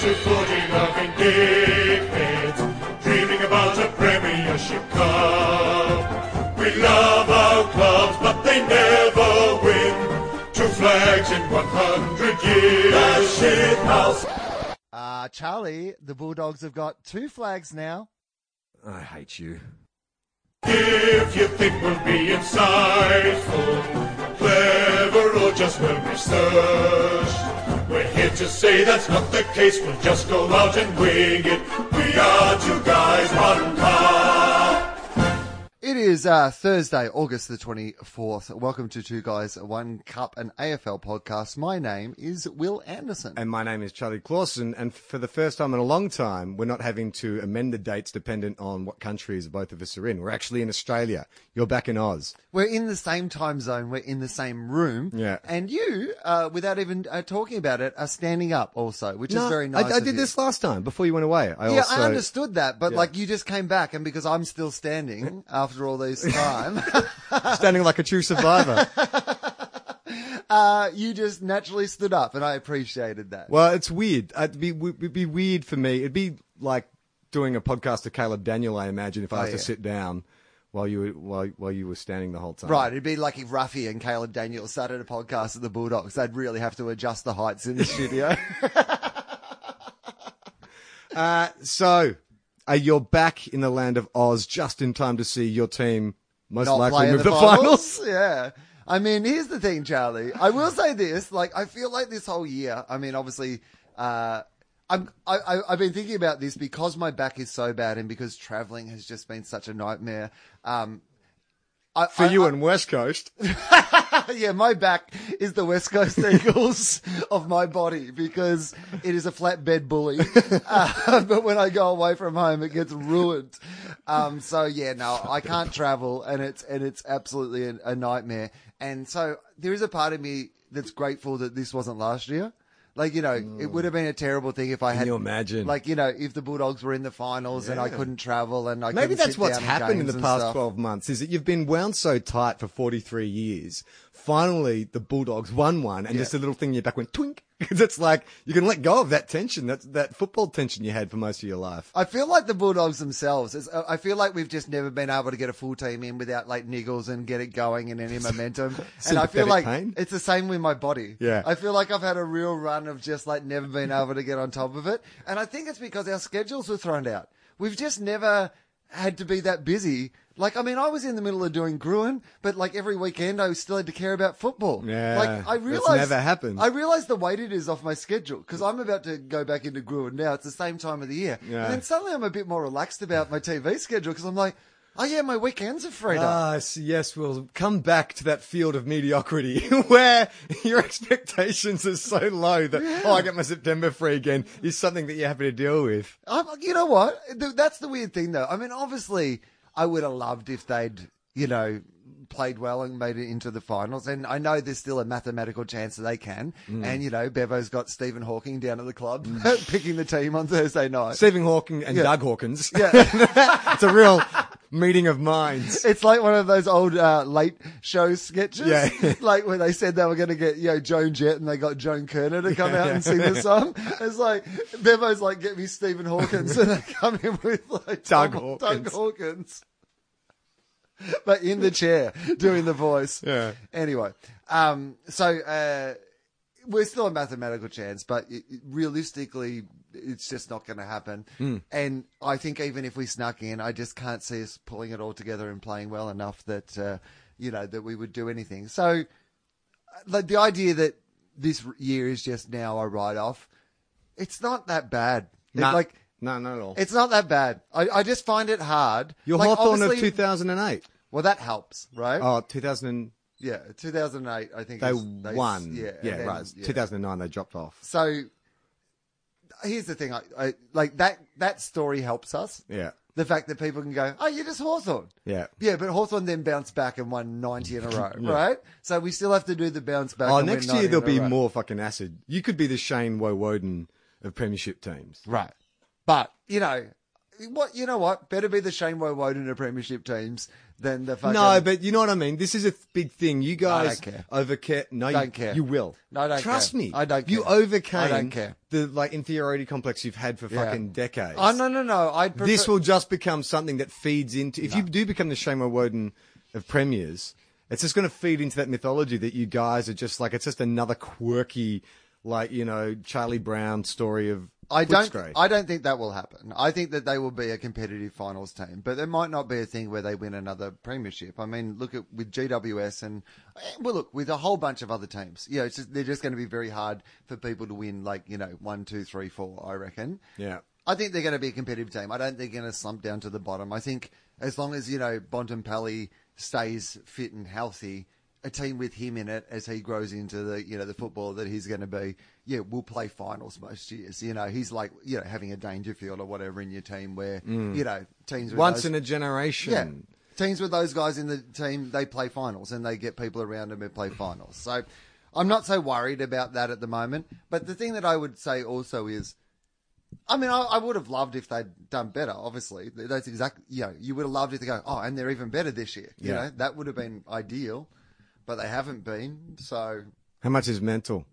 to foot in a vindicate, dreaming about a premiership cup. We love our clubs, but they never win. Two flags in 100 years. The shithouse. Charlie, the Bulldogs have got two flags now. I hate you. If you think we'll be insightful, clever or just well researched, we're here to say that's not the case. We'll just go out and wing it. We are two guys, one cup. It is Thursday, August the 24th. Welcome to Two Guys, One Cup, an AFL podcast. My name is Will Anderson. And my name is Charlie Clausen. And for the first time in a long time, we're not having to amend the dates dependent on what countries both of us are in. We're actually in Australia. You're back in Oz. We're in the same time zone. We're in the same room. Yeah. And you, without even talking about it, are standing up also, which is very nice. I did this last time before you went away. I understood that. But like you just came back, and because I'm still standing after all this time. Standing like a true survivor. You just naturally stood up, and I appreciated that. Well, it's weird. It'd be weird for me. It'd be like doing a podcast to Caleb Daniel, I imagine, if I was to sit down while you were standing the whole time. Right. It'd be like if Ruffy and Caleb Daniel started a podcast at the Bulldogs. They'd really have to adjust the heights in the studio. So you're back in the land of Oz just in time to see your team most likely move the finals. Yeah. I mean, here's the thing, Charlie. I will say this. Like, I feel like this whole year, I mean, obviously, I've been thinking about this because my back is so bad and because traveling has just been such a nightmare. For you in West Coast. Yeah, my back is the West Coast Eagles of my body because it is a flatbed bully. But when I go away from home, it gets ruined. I can't travel, and it's absolutely a nightmare. And so there is a part of me that's grateful that this wasn't last year. Like, you know, it would have been a terrible thing if I had... Can you imagine? Like, you know, if the Bulldogs were in the finals and I couldn't travel and I maybe couldn't sit down. Maybe that's what's happened in the past 12 months, is that you've been wound so tight for 43 years. Finally, the Bulldogs won one, and just a little thing in your back went twink. Because it's like, you can let go of that tension, that football tension you had for most of your life. I feel like the Bulldogs themselves, I feel like we've just never been able to get a full team in without like niggles and get it going and any momentum. And I feel like it's the same with my body. Yeah. I feel like I've had a real run of just like never been able to get on top of it. And I think it's because our schedules were thrown out. We've just never had to be that busy. Like, I mean, I was in the middle of doing Gruen, but like every weekend I still had to care about football. Yeah, like, that's never happened. I realised the weight it is off my schedule because I'm about to go back into Gruen now. It's the same time of the year. Yeah. And then suddenly I'm a bit more relaxed about my TV schedule because I'm like, oh yeah, my weekends are freed up. Yes, we'll come back to that field of mediocrity where your expectations are so low that, I get my September free again is something that you're happy to deal with. You know what? That's the weird thing though. I mean, obviously... I would have loved if they'd, you know, played well and made it into the finals. And I know there's still a mathematical chance that they can. Mm. And, you know, Bevo's got Stephen Hawking down at the club picking the team on Thursday night. Stephen Hawking and Doug Hawkins. Yeah. It's a real meeting of minds. It's like one of those old late show sketches. Yeah. Like when they said they were going to get, you know, Joan Jett and they got Joan Kerner to come out and sing the song. It's like, Bevo's like, get me Stephen Hawkins. And they come in with like Doug Hawkins. But in the chair, doing the voice. Yeah. Anyway, so we're still a mathematical chance, but realistically, it's just not going to happen. Mm. And I think even if we snuck in, I just can't see us pulling it all together and playing well enough that, you know, that we would do anything. So like, the idea that this year is just now a write-off, it's not that bad. Nah. No, not at all. It's not that bad. I just find it hard. Your like, Hawthorn of 2008. Well, that helps, right? Oh, 2008, I think. They won. Yeah, right. 2009, they dropped off. So here's the thing. I like that story helps us. Yeah. The fact that people can go, oh, you're just Hawthorn. Yeah. Yeah, but Hawthorn then bounced back and won 90 in a row, right? So we still have to do the bounce back. Oh, next year there'll be more fucking acid. You could be the Shane Woden of premiership teams. Right. But, you know what? Better be the Shane Woden of premiership teams than the fucking... No, but you know what I mean? This is a big thing. You guys overcare. No, don't care. You will. No, I don't Trust care. Me. I don't care. You overcame I don't care. The like inferiority complex you've had for fucking decades. Oh, no, no, no. This will just become something that feeds into... If you do become the Shamo Woden of premiers, it's just going to feed into that mythology that you guys are just like... It's just another quirky, like, you know, Charlie Brown story of... I don't think that will happen. I think that they will be a competitive finals team, but there might not be a thing where they win another premiership. I mean, look at with GWS and well, look with a whole bunch of other teams. You know, it's just, they're just going to be very hard for people to win. Like, you know, 1, 2, 3, 4. I reckon. Yeah. I think they're going to be a competitive team. I don't think they're going to slump down to the bottom. I think as long as, you know, Bontempelli stays fit and healthy, a team with him in it as he grows into the, you know, the footballer that he's going to be, we'll play finals most years. You know, he's like, you know, having a Dangerfield or whatever in your team where, you know, teams with once in a generation. Yeah, teams with those guys in the team, they play finals and they get people around them and play finals. So I'm not so worried about that at the moment. But the thing that I would say also is, I mean, I would have loved if they'd done better, obviously. That's exactly, you know, you would have loved if they go, oh, and they're even better this year. You know, that would have been ideal. But they haven't been, so... How much is mental?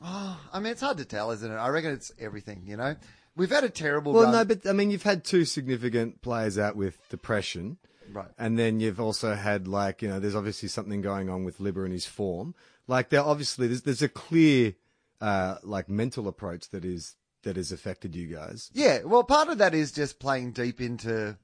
Oh, I mean, it's hard to tell, isn't it? I reckon it's everything, you know? We've had a terrible run. Well, no, but, I mean, you've had two significant players out with depression. Right. And then you've also had, like, you know, there's obviously something going on with Libba and his form. Like, there obviously, there's a clear, like, mental approach that has affected you guys. Yeah, well, part of that is just playing deep into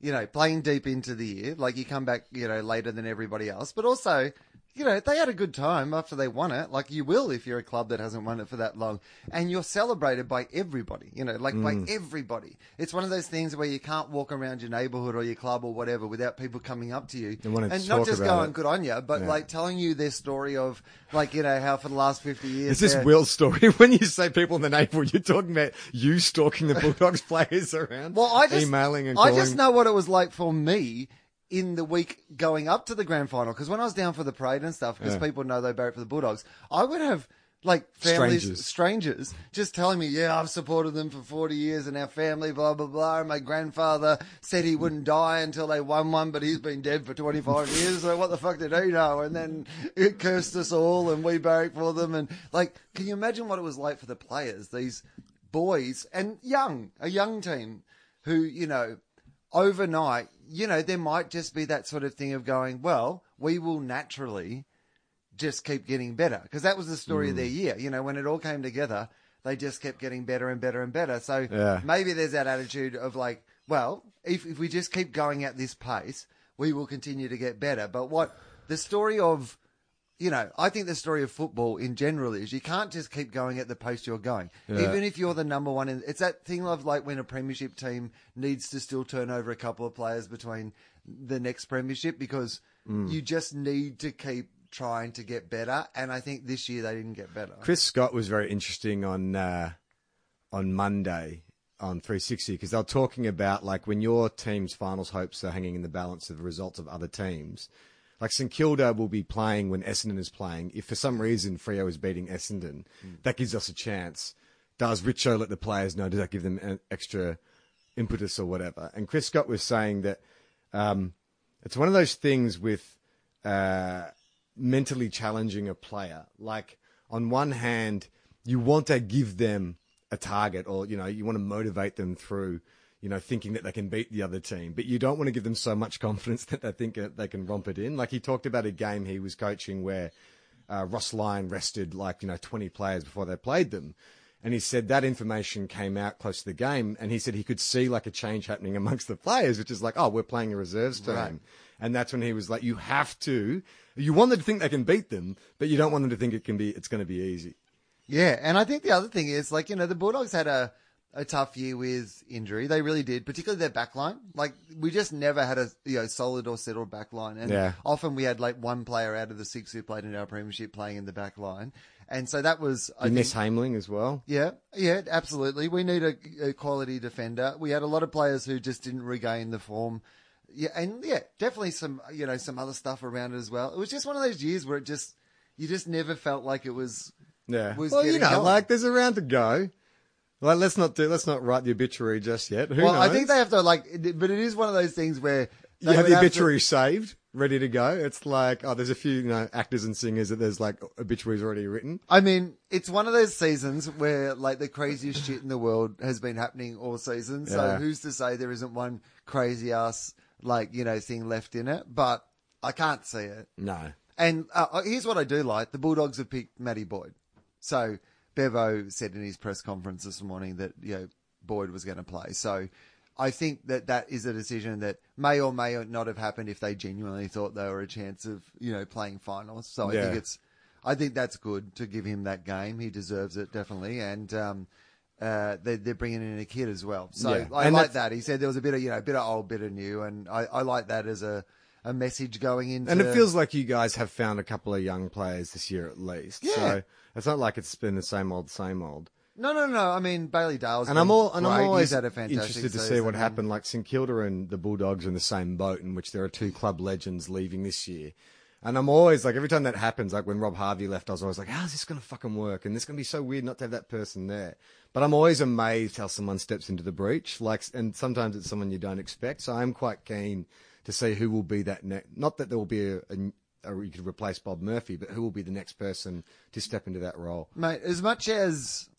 the year, like you come back, you know, later than everybody else. But also, you know, they had a good time after they won it. Like you will if you're a club that hasn't won it for that long. And you're celebrated by everybody, you know, like by everybody. It's one of those things where you can't walk around your neighbourhood or your club or whatever without people coming up to you and not just going, good on you, but like telling you their story of, like, you know, how for the last 50 years. Is this Will's story? When you say people in the neighbourhood, you're talking about you stalking the Bulldogs players around, well, emailing and calling. I just know what it was like for me in the week going up to the grand final, because when I was down for the parade and stuff, because people know they barrack for the Bulldogs, I would have like families, strangers just telling me, yeah, I've supported them for 40 years and our family, blah, blah, blah. And my grandfather said he wouldn't die until they won one, but he's been dead for 25 years. So what the fuck did he know? And then it cursed us all and we barrack for them. And like, can you imagine what it was like for the players, these boys and a young team who, you know, overnight, you know, there might just be that sort of thing of going, well, we will naturally just keep getting better. Because that was the story of their year. You know, when it all came together, they just kept getting better and better and better. So maybe there's that attitude of like, well, if we just keep going at this pace, we will continue to get better. But what the story of, you know, I think the story of football in general is you can't just keep going at the pace you're going. Yeah. Even if you're the number one. It's that thing of like when a premiership team needs to still turn over a couple of players between the next premiership because you just need to keep trying to get better. And I think this year they didn't get better. Chris Scott was very interesting on Monday on 360 because they were talking about like when your team's finals hopes are hanging in the balance of the results of other teams. Like St Kilda will be playing when Essendon is playing. If for some reason Freo is beating Essendon, that gives us a chance. Does Richo let the players know? Does that give them an extra impetus or whatever? And Chris Scott was saying that it's one of those things with mentally challenging a player. Like on one hand, you want to give them a target or, you know, you want to motivate them through, you know, thinking that they can beat the other team, but you don't want to give them so much confidence that they think they can romp it in. Like he talked about a game he was coaching where Ross Lyon rested like, you know, 20 players before they played them. And he said that information came out close to the game. And he said he could see like a change happening amongst the players, which is like, oh, we're playing a reserves team. Right. And that's when he was like, you want them to think they can beat them, but you don't want them to think it's going to be easy. Yeah. And I think the other thing is like, you know, the Bulldogs had a tough year with injury. They really did, particularly their back line. Like we just never had a, you know, solid or settled back line. And often we had like one player out of the six who played in our premiership playing in the back line. And so that was... You miss Hameling as well. Yeah. Yeah, absolutely. We need a quality defender. We had a lot of players who just didn't regain the form. Yeah. And yeah, definitely some, you know, some other stuff around it as well. It was just one of those years where you just never felt like it was... Yeah. Well, you know, like there's a round to go. Like, let's not write the obituary just yet. Who knows? I think they have to, like, but it is one of those things where They have the obituary saved, ready to go. It's like, oh, there's a few, you know, actors and singers that there's like obituaries already written. I mean, it's one of those seasons where like the craziest shit in the world has been happening all season. So who's to say there isn't one crazy ass, like, you know, thing left in it? But I can't see it. No. And here's what I do like. The Bulldogs have picked Matty Boyd. So Bevo said in his press conference this morning that, you know, Boyd was going to play. So I think that that is a decision that may or may not have happened if they genuinely thought they were a chance of, you know, playing finals. So I think it's, I think that's good to give him that game. He deserves it, definitely. And they're bringing in a kid as well. So I like that. He said there was a bit of, you know, a bit of old, bit of new. And I like that as a message going into... And it feels like you guys have found a couple of young players this year at least. Yeah. So it's not like it's been the same old, same old. No, no, no. I mean, Bailey Dale's and I'm always interested to see what happened. Like St Kilda and the Bulldogs are in the same boat, in which there are two club legends leaving this year. And I'm always like, every time that happens, like when Rob Harvey left, I was always like, how's this going to fucking work? And it's going to be so weird not to have that person there. But I'm always amazed how someone steps into the breach. Like, and sometimes it's someone you don't expect. So I'm quite keen to see who will be that next. Not that there will be you could replace Bob Murphy, but who will be the next person to step into that role. Mate, as much as...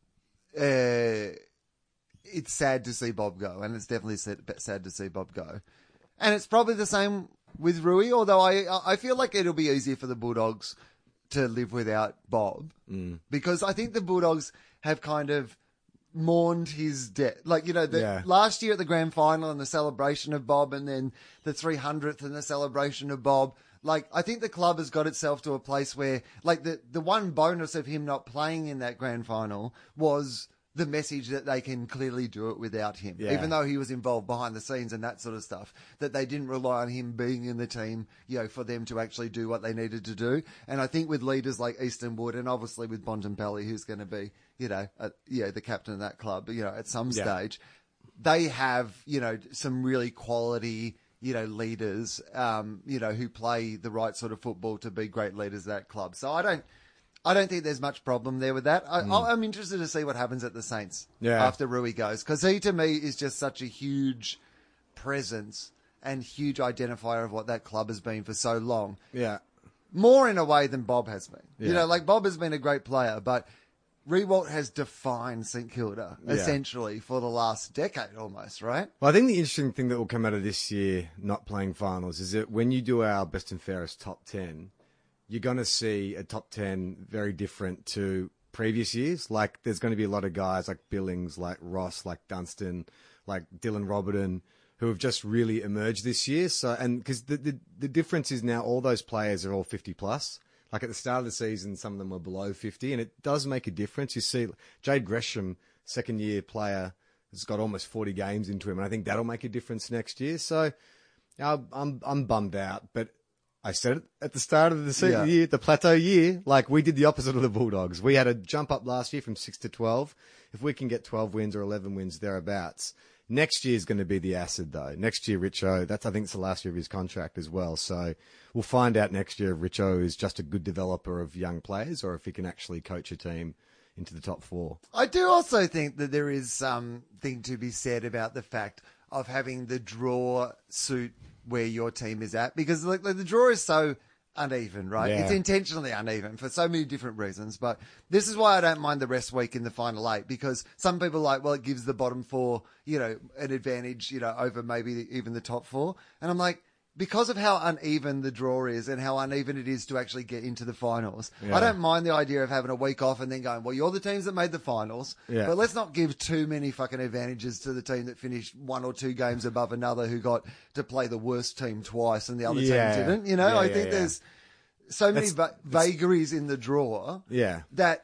it's sad to see Bob go, and it's definitely sad to see Bob go. And it's probably the same with Rui, although I feel like it'll be easier for the Bulldogs to live without Bob, because I think the Bulldogs have kind of mourned his death. Like, you know, last year at the grand final and the celebration of Bob, and then the 300th and the celebration of Bob. Like, I think the club has got itself to a place where, like, the one bonus of him not playing in that grand final was the message that they can clearly do it without him, even though he was involved behind the scenes and that sort of stuff, that they didn't rely on him being in the team, you know, for them to actually do what they needed to do. And I think with leaders like Easton Wood, and obviously with Bontempelli, who's going to be, you know, the captain of that club, you know, at some stage, they have, you know, some really quality... you know, leaders, you know, who play the right sort of football to be great leaders of that club. So I don't think there's much problem there with that. I'm interested to see what happens at the Saints after Rui goes, because he, to me, is just such a huge presence and huge identifier of what that club has been for so long. Yeah. More in a way than Bob has been. Yeah. You know, like Bob has been a great player, but Riewoldt has defined St Kilda, essentially, for the last decade almost, right? Well, I think the interesting thing that will come out of this year not playing finals is that when you do our best and fairest top 10, you're going to see a top 10 very different to previous years. Like, there's going to be a lot of guys like Billings, like Ross, like Dunstan, like Dylan Roberton, who have just really emerged this year. So, and because the difference is now all those players are all 50-plus. Like at the start of the season, some of them were below 50, and it does make a difference. You see Jade Gresham, second-year player, has got almost 40 games into him, and I think that'll make a difference next year. So I'm bummed out, but I said it at the start of the season, year, the plateau year, like we did the opposite of the Bulldogs. We had a jump up last year from 6 to 12. If we can get 12 wins or 11 wins thereabouts, next year is going to be the acid, though. Next year, Richo, I think it's the last year of his contract as well. So we'll find out next year if Richo is just a good developer of young players or if he can actually coach a team into the top four. I do also think that there is something to be said about the fact of having the draw suit where your team is at, because like the draw is so uneven, right? Yeah. It's intentionally uneven for so many different reasons, but this is why I don't mind the rest week in the final eight, because some people are like, well, it gives the bottom four, you know, an advantage, you know, over maybe even the top four. And I'm like, because of how uneven the draw is and how uneven it is to actually get into the finals, I don't mind the idea of having a week off and then going, well, you're the teams that made the finals, but let's not give too many fucking advantages to the team that finished one or two games above another, who got to play the worst team twice and the other team didn't. You know, I think there's so many vagaries in the draw that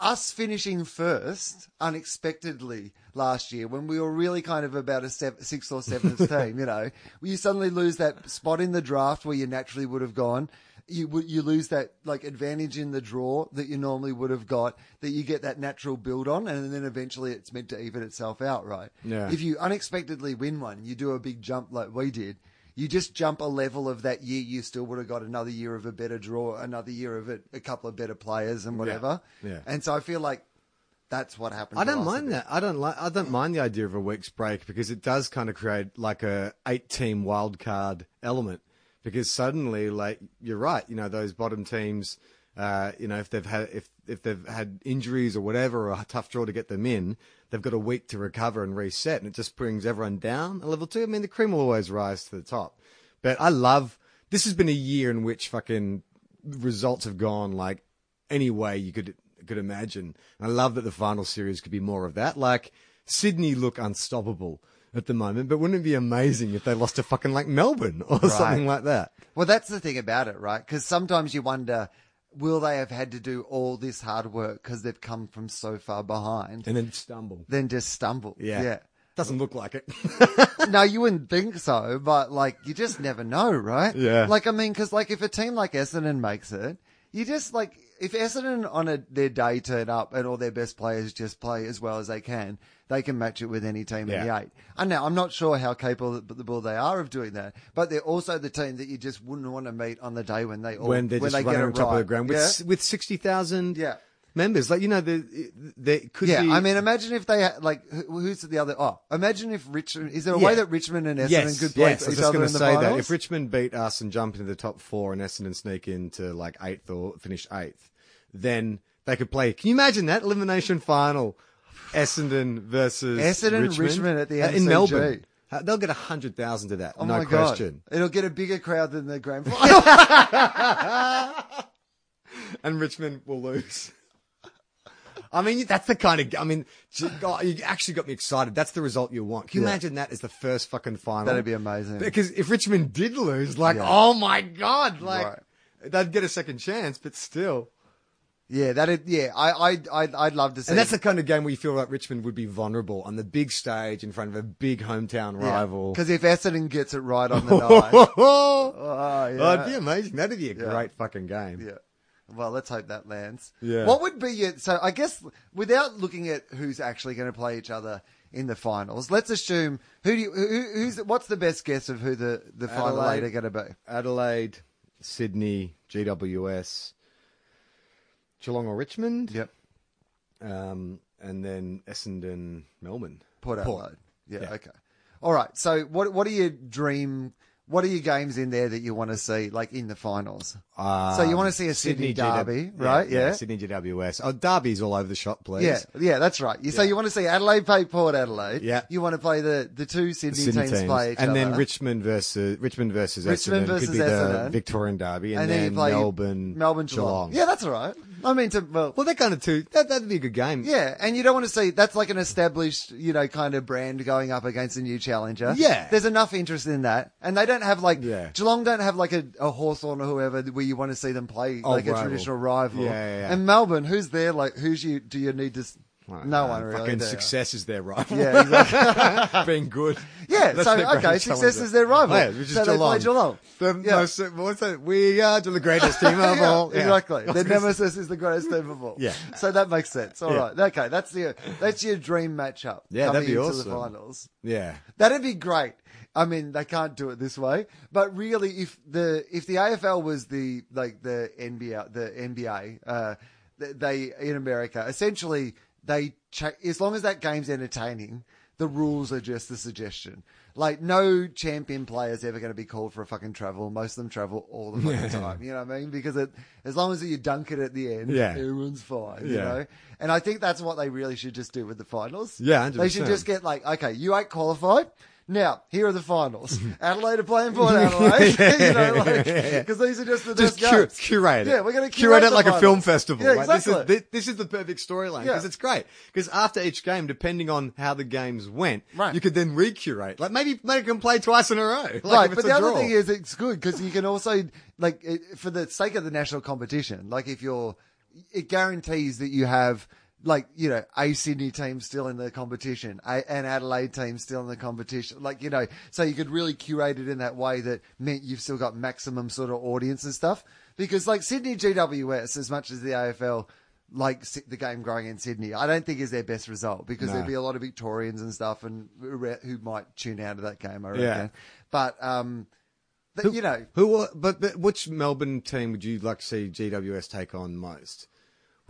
us finishing first unexpectedly last year, when we were really kind of about a sixth or seventh team, you know, you suddenly lose that spot in the draft where you naturally would have gone. You lose that like advantage in the draw that you normally would have got, that you get that natural build on, and then eventually it's meant to even itself out, right? Yeah. If you unexpectedly win one, you do a big jump like we did. You just jump a level of that year. You still would have got another year of a better draw, another year of a couple of better players and whatever. Yeah. And so I feel like That's what happened. I don't mind that. I don't mind the idea of a week's break, because it does kind of create like a 8-team wild card element, because suddenly, like, you're right, you know, those bottom teams, you know, if they've had injuries or whatever, or a tough draw to get them in, they've got a week to recover and reset, and it just brings everyone down a level two. I mean, the cream will always rise to the top, but I love this has been a year in which fucking results have gone like any way you could imagine. And I love that the final series could be more of that. Like, Sydney look unstoppable at the moment, but wouldn't it be amazing if they lost to fucking like Melbourne or something like that? Well, that's the thing about it, right? Because sometimes you wonder, will they have had to do all this hard work because they've come from so far behind? And then stumble. Yeah. Doesn't look like it. No, you wouldn't think so, but like, you just never know, right? Yeah. Like, I mean, because like if a team like Essendon makes it, you just like, if Essendon on their day turn up and all their best players just play as well as they can match it with any team in the eight. And now I'm not sure how capable they are of doing that, but they're also the team that you just wouldn't want to meet on the day when they all when they get on top of the ground with 60,000 members. Like, you know, they could be. I mean, imagine if they like who's the other? Oh, imagine if Richmond. Is there a way that Richmond and Essendon could play for each other in the finals? That if Richmond beat us and jump into the top four and Essendon sneak into like eighth or finish eighth, then they could play. Can you imagine that elimination final? Essendon versus Richmond at the MCG. In Melbourne. They'll get 100,000 to that. Oh no question. God. It'll get a bigger crowd than the grand final. And Richmond will lose. I mean, that's the kind of, I mean, God, you actually got me excited. That's the result you want. Can you imagine that as the first fucking final? That'd be amazing. Because if Richmond did lose, like, oh my God, like, they'd get a second chance, but still. Yeah, I'd love to see. And that's the kind of game where you feel like Richmond would be vulnerable on the big stage in front of a big hometown rival. Because if Essendon gets it right on the night, that'd be amazing. That'd be a great fucking game. Yeah. Well, let's hope that lands. Yeah. What would be your? So I guess without looking at who's actually going to play each other in the finals, let's assume what's the best guess of who the final eight are going to be? Adelaide, Sydney, GWS. Geelong or Richmond. Yep. And then Essendon, Melbourne. Port Adelaide. Yeah, okay. All right. So what are your games in there that you want to see, like, in the finals? So you want to see a Sydney derby, right? Yeah, Sydney GWS. Oh, derby's all over the shop, please. Yeah, that's right. So you want to see Adelaide play Port Adelaide. Yeah. You want to play the two Sydney teams play each other. And then Richmond versus Essendon. The Victorian derby. And then you play Melbourne Geelong. Yeah, that's all right. I mean, well, they're kind of two. That'd be a good game. Yeah, and you don't want to see, that's like an established, you know, kind of brand going up against a new challenger. Yeah. There's enough interest in that. And they don't have Geelong don't have like a Hawthorn or whoever where you want to see them play a traditional rival. Yeah. And Melbourne, who's there? Like, do you need to? No one really. Fucking success is their rival. Yeah, exactly. Being good. Yeah. Success is their rival. Yeah, which is so Geelong. They play Geelong. We are the greatest team of all. Yeah. Exactly. Their nemesis is the greatest team of all. Yeah. So that makes sense. All right. Okay. That's your dream matchup. Yeah, that'd be awesome. The finals. Yeah. That'd be great. I mean, they can't do it this way, but really, if the AFL was the NBA, they in America essentially as long as that game's entertaining, the rules are just the suggestion. Like, no champion player is ever going to be called for a fucking travel. Most of them travel all the fucking time. You know what I mean? Because as long as you dunk it at the end, everyone's fine. You know? And I think that's what they really should just do with the finals. Yeah, 100%. They should just get like, okay, you ain't qualified. Now, here are the finals. Adelaide are playing Port Adelaide. You know, like, because these are just the best games. Curate it. Yeah, we're going to curate it like a film festival. Yeah, exactly. Right? This is the perfect storyline because it's great. Because after each game, depending on how the games went, you could then recurate. Like, maybe make them play twice in a row. Like, right, but the other thing is it's good because you can also, like, for the sake of the national competition, like, it guarantees that you have, like, you know, a Sydney team still in the competition, an Adelaide team still in the competition. Like, you know, so you could really curate it in that way that meant you've still got maximum sort of audience and stuff. Because, like, Sydney GWS, as much as the AFL, like the game growing in Sydney, I don't think is their best result because there'd be a lot of Victorians and stuff and who might tune out of that game, I reckon. Yeah. But, you know. But which Melbourne team would you like to see GWS take on most?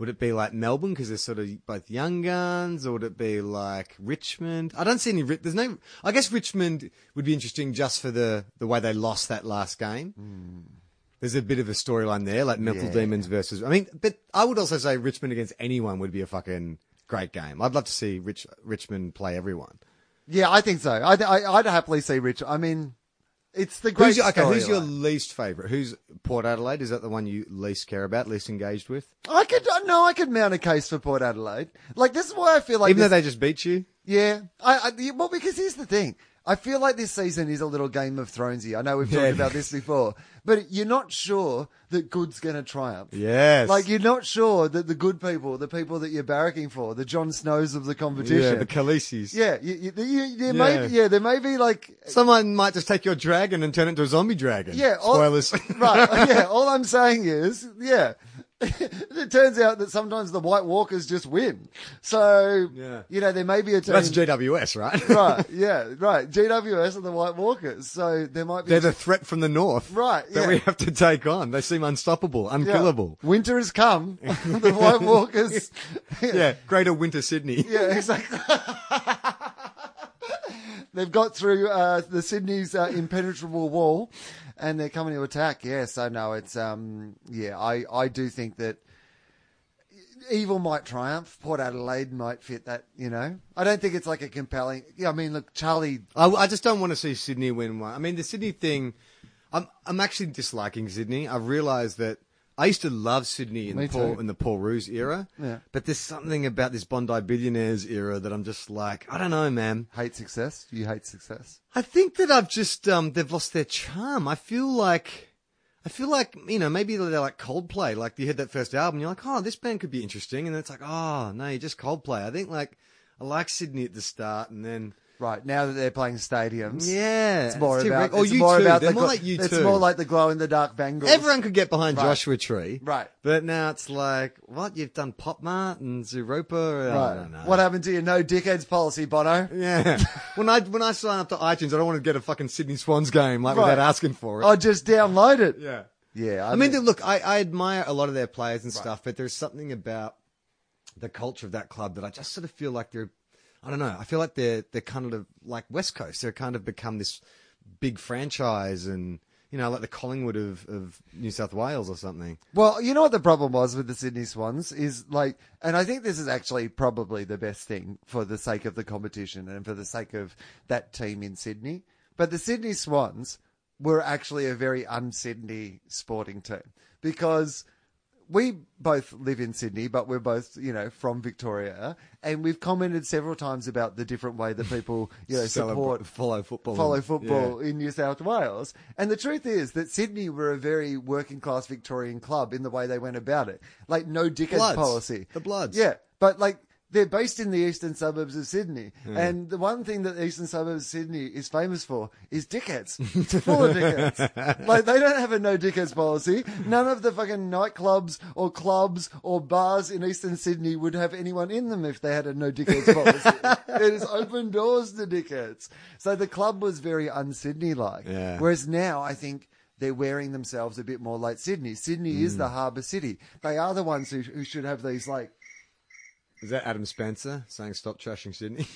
Would it be like Melbourne because they're sort of both young guns, or would it be like Richmond? I don't see any. There's no. I guess Richmond would be interesting just for the way they lost that last game. Mm. There's a bit of a storyline there, like Melbourne Demons versus. I mean, but I would also say Richmond against anyone would be a fucking great game. I'd love to see Richmond play everyone. Yeah, I think so. I'd happily see Richmond. I mean, it's the great. Who's your least favourite? Who's Port Adelaide? Is that the one you least care about, least engaged with? I could mount a case for Port Adelaide. Like, this is why I feel like, even though they just beat you. Yeah, well, because here's the thing. I feel like this season is a little Game of Thronesy. I know we've talked about this before, but you're not sure that good's going to triumph. Yes. Like, you're not sure that the good people, the people that you're barracking for, the Jon Snows of the competition. Yeah, the Khaleesi's. Yeah. There may be like... Someone might just take your dragon and turn it into a zombie dragon. Yeah. Spoilers. Right. Yeah. All I'm saying is, it turns out that sometimes the White Walkers just win. So, there may be a team... That's GWS, right? Right, yeah, right. GWS and the White Walkers. So there might be... They're the threat from the north. Right, yeah. That we have to take on. They seem unstoppable, unkillable. Yeah. Winter has come. The White Walkers... Yeah, greater winter Sydney. Yeah, exactly. They've got through the Sydney's impenetrable wall, and they're coming to attack. Yeah, so no, it's I do think that evil might triumph. Port Adelaide might fit that. I don't think it's like a compelling. Yeah, I mean, look, Charlie. I just don't want to see Sydney win one. I mean, the Sydney thing. I'm actually disliking Sydney. I've realised that. I used to love Sydney in the Paul Roos era, but there's something about this Bondi Billionaires era that I'm just like, I don't know, man. Hate success? You hate success? I think that I've just they've lost their charm. I feel like maybe they're like Coldplay. Like, you heard that first album, you're like, oh, this band could be interesting, and then it's like, oh no, you're just Coldplay. I think like I like Sydney at the start, and then. Right, now that they're playing stadiums. Yeah. It's more about the glow-in-the-dark Bengals. Everyone could get behind Joshua Tree. Right. But now it's like, what? You've done Pop Mart and Zooropa. Right. I don't know. What happened to your no-dickheads policy, Bono? Yeah. When I sign up to iTunes, I don't want to get a fucking Sydney Swans game without asking for it. I just download it. Yeah. Yeah. I mean, look, I admire a lot of their players and stuff, but there's something about the culture of that club that I just sort of feel like they're... I don't know. I feel like they're kind of like West Coast. They're kind of become this big franchise and, like the Collingwood of New South Wales or something. Well, you know what the problem was with the Sydney Swans is like, and I think this is actually probably the best thing for the sake of the competition and for the sake of that team in Sydney. But the Sydney Swans were actually a very un-Sydney sporting team because... We both live in Sydney, but we're both, from Victoria, and we've commented several times about the different way that people, follow football in New South Wales. And the truth is that Sydney were a very working class Victorian club in the way they went about it, like no dickheads policy. The Bloods, yeah, but like. They're based in the eastern suburbs of Sydney. Mm. And the one thing that the eastern suburbs of Sydney is famous for is dickheads. It's full of dickheads. Like, they don't have a no dickheads policy. None of the fucking nightclubs or clubs or bars in eastern Sydney would have anyone in them if they had a no dickheads policy. It is open doors to dickheads. So the club was very un-Sydney-like. Yeah. Whereas now, I think... They're wearing themselves a bit more like Sydney. Sydney is the harbour city. They are the ones who should have these, like... Is that Adam Spencer saying stop trashing Sydney?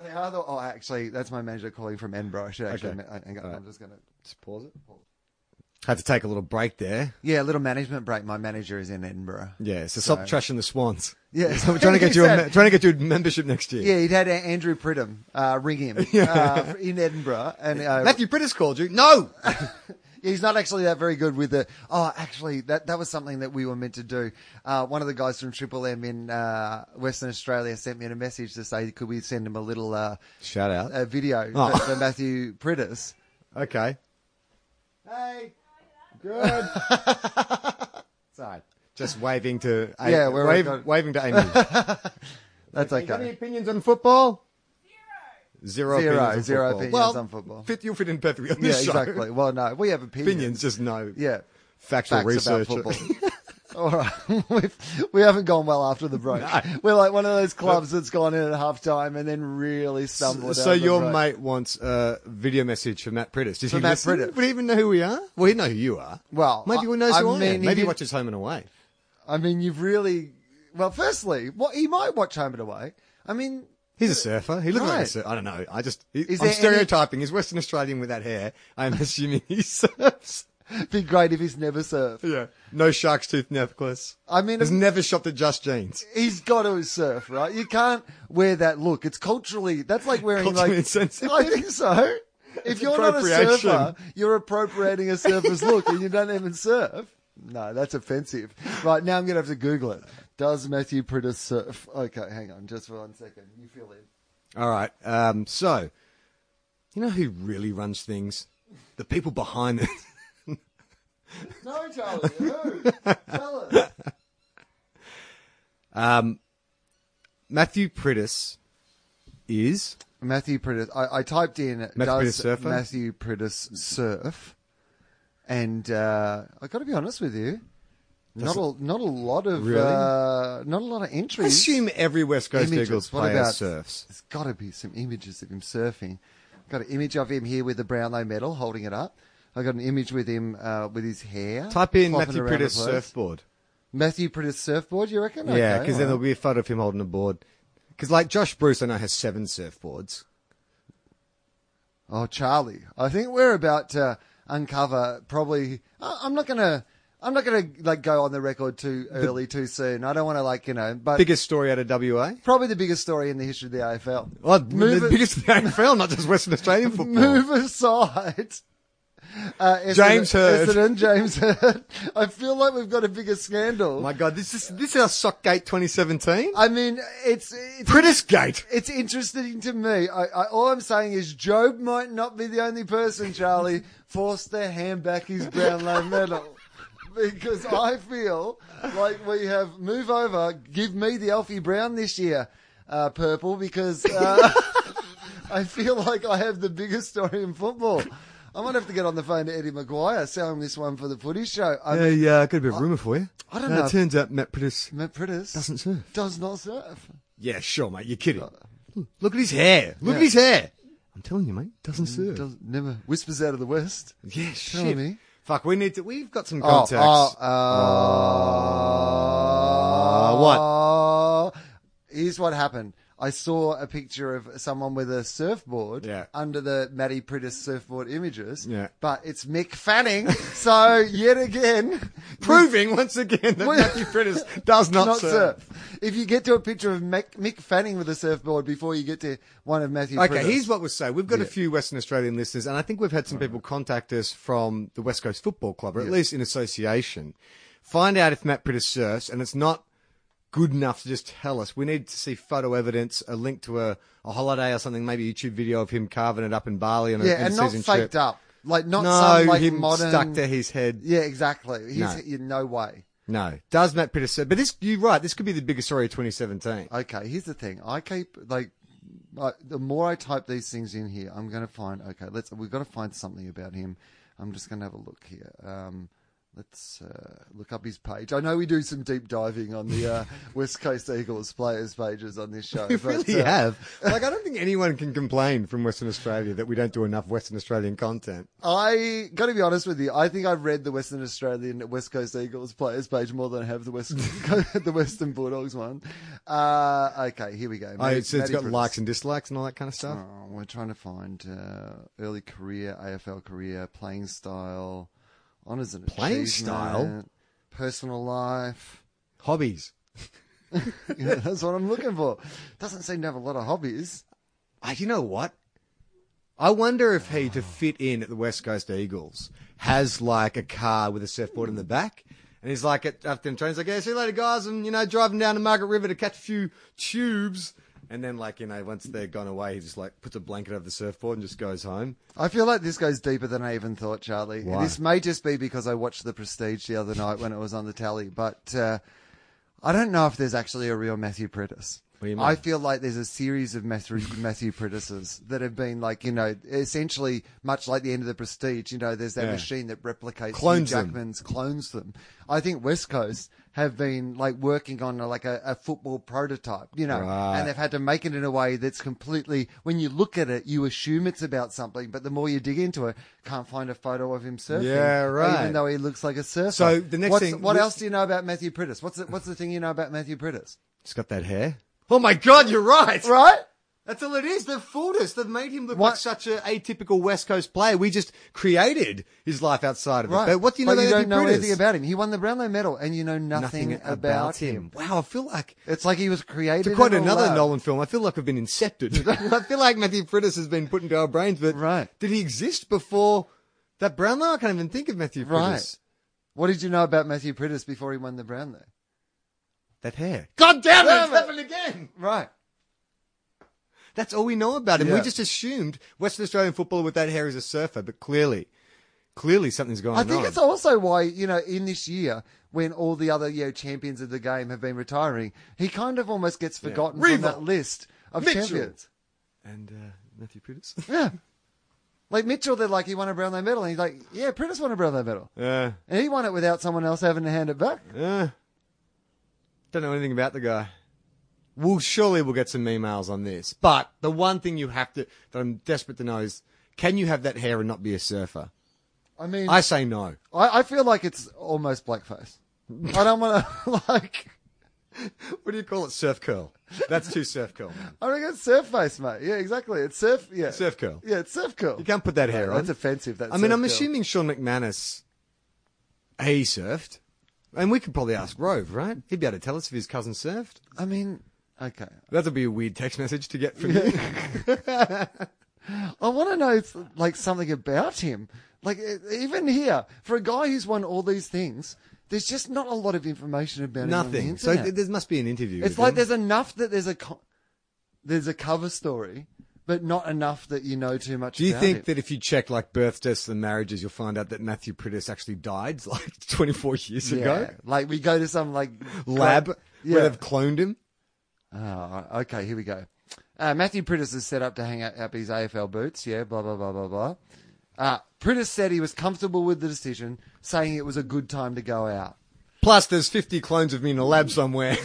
They are the... Oh, actually, that's my manager calling from Edinburgh. I should actually... Okay. I'm just going to... Just pause it. Had to take a little break there. Yeah, a little management break. My manager is in Edinburgh. Yeah, so stop trashing the Swans. Yeah. So we're trying to get you a membership next year. Yeah, he'd had Andrew Pridham ring him in Edinburgh. And Matthew Priddis called you. No! He's not actually that very good with it. Oh, actually, that was something that we were meant to do. One of the guys from Triple M in Western Australia sent me a message to say, could we send him a little shout out a video for Matthew Priddis? Okay. Hey. Good. Sorry. Just waving to Amy. Yeah, we're waving to Amy. That's okay. You got any opinions on football? Zero opinions on football. You'll fit in perfectly on this show. Exactly. Well, no, we have opinions. Opinions, just no factual research. About football. All right. We haven't gone well after the break. No. We're like one of those clubs that's gone in at halftime and then really stumbled. So your mate wants a video message from Matt Priddis. Does he listen? Priddis. Would he even know who we are? Well, he'd know who you are. Well, maybe he knows who I am. Maybe he watches Home and Away. I mean, you've really... Well, firstly, what he might watch Home and Away. I mean, he's a surfer. He looks like a surfer. I don't know. I'm stereotyping. He's Western Australian with that hair. I'm assuming he surfs. Be great if he's never surfed. Yeah. No shark's tooth necklace. I mean, he's never shopped at Just Jeans. He's got to surf, right? You can't wear that look. It's culturally, that's like wearing culturally insensitive. I think so. If you're not a surfer, you're appropriating a surfer's look and you don't even surf. No, that's offensive. Right, now I'm going to have to Google it. Does Matthew Priddis surf? Okay, hang on just for 1 second. You feel in. All right. So, you know who really runs things? The people behind it. No, Charlie, who? Tell us. Matthew Priddis is... Matthew Priddis. I typed in, Matthew Priddis surf? And I got to be honest with you, not a lot of entries. I assume every West Coast Eagles player surfs. There's got to be some images of him surfing. I've got an image of him here with the Brownlow medal, holding it up. I got an image with him with his hair. Type in Matthew Priddis surfboard. Matthew Priddis surfboard, you reckon? Yeah, because then there'll be a photo of him holding a board. Because like Josh Bruce, I know, has 7 surfboards. Oh, Charlie, I think we're about to uncover probably. I'm not gonna like go on the record too early, too soon. I don't want to but biggest story out of WA, probably the biggest story in the history of the AFL. Well, biggest in the AFL, not just Western Australian football. Move aside, James Hird. I feel like we've got a bigger scandal. My God, this is our Sockgate 2017. I mean, it's Priddisgate. It's interesting to me. All I'm saying is Job might not be the only person, Charlie, forced to hand back his Brownlow medal. Because I feel like we have move over, give me the Alfie Brown this year, purple, because I feel like I have the biggest story in football. I might have to get on the phone to Eddie Maguire, selling this one for the Footy Show. I mean, got a bit of rumour for you. I don't know. It turns out Matt Priddis doesn't surf. Does not surf. Yeah, sure, mate. You're kidding. Look at his hair. Look at his hair. I'm telling you, mate. Doesn't surf. Never whispers out of the West. Yeah, shit. Telling me. Fuck, we need to. We've got some contacts. What? Here's what happened. I saw a picture of someone with a surfboard under the Matty Priddis surfboard images, but it's Mick Fanning. So yet again, proving once again that Matty Priddis does not surf. If you get to a picture of Mick Fanning with a surfboard before you get to one of Matthew Priddis. Okay, here's what we'll say. We've got a few Western Australian listeners, and I think we've had some people contact us from the West Coast Football Club, or at least in association. Find out if Matt Priddis surfs, and it's not good enough to just tell us. We need to see photo evidence, a link to a holiday or something, maybe a YouTube video of him carving it up in Bali on a season trip. Yeah, and not faked up. Like, him modern... stuck to his head. Yeah, exactly. No way. No. Does Matt Priddis surf? But you're right, this could be the biggest story of 2017. Okay, here's the thing. I keep, the more I type these things in here, I'm going to find, we've got to find something about him. I'm just going to have a look here. Let's look up his page. I know we do some deep diving on the West Coast Eagles players' pages on this show. We really have. I don't think anyone can complain from Western Australia that we don't do enough Western Australian content. I got to be honest with you. I think I've read the Western Australian West Coast Eagles players' page more than I have the Western Bulldogs one. Okay, here we go. It's got likes and dislikes and all that kind of stuff. Oh, we're trying to find early career, AFL career, playing style. Honours and playing style, personal life, hobbies. That's what I'm looking for. Doesn't seem to have a lot of hobbies. You know what? I wonder if he, to fit in at the West Coast Eagles, has like a car with a surfboard in the back, and he's like after the trains, like, "Hey, see you later, guys," and driving down the Margaret River to catch a few tubes. And then, once they're gone away, he just, puts a blanket over the surfboard and just goes home. I feel like this goes deeper than I even thought, Charlie. Why? This may just be because I watched The Prestige the other night when it was on the telly, but I don't know if there's actually a real Matthew Priddis. What do you mean? I feel like there's a series of Matthew Priddises that have been like, you know, essentially much like the end of the Prestige, you know, there's that machine that replicates clones them. I think West Coast have been like working on like a football prototype, you know, and they've had to make it in a way that's completely, when you look at it, you assume it's about something, but the more you dig into it, can't find a photo of him surfing. Yeah, right. Even though he looks like a surfer. So the next thing, what else do you know about Matthew Priddis? What's the thing you know about Matthew Priddis? He's got that hair. Oh my God, you're right. Right? That's all it is. They've fooled us. They've made him look like such an atypical West Coast player. We just created his life outside of it. But what do you know? But you don't know anything about him. He won the Brownlow Medal, and you know nothing about him. Wow, I feel like it's like he was created. To quote another Nolan film, I feel like I've been incepted. I feel like Matthew Priddis has been put into our brains. But did he exist before that Brownlow? I can't even think of Matthew Priddis. Right. What did you know about Matthew Priddis before he won the Brownlow? That hair. God damn it! It's happened again. Right. That's all we know about him. Yeah. We just assumed Western Australian footballer with that hair is a surfer, but clearly something's going on. I think it's also why, you know, in this year, when all the other, you know, champions of the game have been retiring, he kind of almost gets forgotten from that list of champions. And Matthew Priddis. Yeah. Like Mitchell, they're like, he won a Brownlow Medal. And he's like, yeah, Priddis won a Brownlow Medal. Yeah. And he won it without someone else having to hand it back. Yeah. Don't know anything about the guy. Surely we'll get some emails on this. But the one thing you have to, that I'm desperate to know is, can you have that hair and not be a surfer? I mean, I say no. I feel like it's almost blackface. I don't want to, like, what do you call it? Surf curl. That's too surf curl, man. I mean, it's surf face, mate. Yeah, exactly. It's surf curl. Yeah, it's surf curl. You can't put that hair on. That's offensive. That's assuming Sean McManus, he surfed. And we could probably ask Rove, right? He'd be able to tell us if his cousin surfed. I mean, okay. That'll be a weird text message to get from you. I want to know, like, something about him. Like, even here, for a guy who's won all these things, there's just not a lot of information about him on the internet. So there must be an interview. It's like there's enough that there's a cover story, but not enough that you know too much about it. Do you think that if you check, like, birth, deaths and marriages, you'll find out that Matthew Priddis actually died, like, 24 years ago? Like, we go to some, like, lab where they've cloned him? Oh, okay, here we go. Matthew Priddis is set up to hang up his AFL boots, blah, blah, blah, blah, blah. Priddis said he was comfortable with the decision, saying it was a good time to go out. Plus, there's 50 clones of me in a lab somewhere.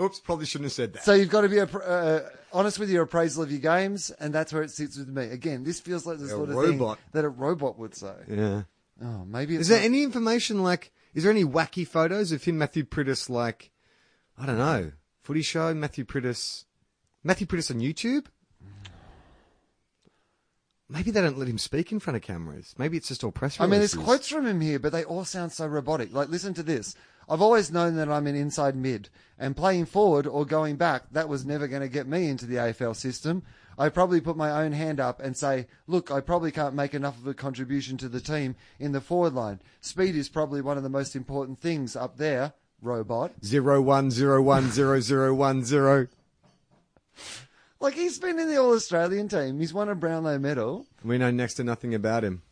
Oops, probably shouldn't have said that. So you've got to be honest with your appraisal of your games, and that's where it sits with me. Again, this feels like the sort of thing that a robot would say. Yeah. Oh, maybe it's there any information, like, is there any wacky photos of him, Matthew Priddis, like, I don't know, footy show, Matthew Priddis on YouTube? Maybe they don't let him speak in front of cameras. Maybe it's just all press releases. I mean, there's quotes from him here, but they all sound so robotic. Like, listen to this. I've always known that I'm an inside mid, and playing forward or going back, that was never going to get me into the AFL system. I probably put my own hand up and say, look, I probably can't make enough of a contribution to the team in the forward line. Speed is probably one of the most important things up there, robot. 0-1-0-1-0-0-1-0. Like, he's been in the All-Australian team. He's won a Brownlow Medal. We know next to nothing about him.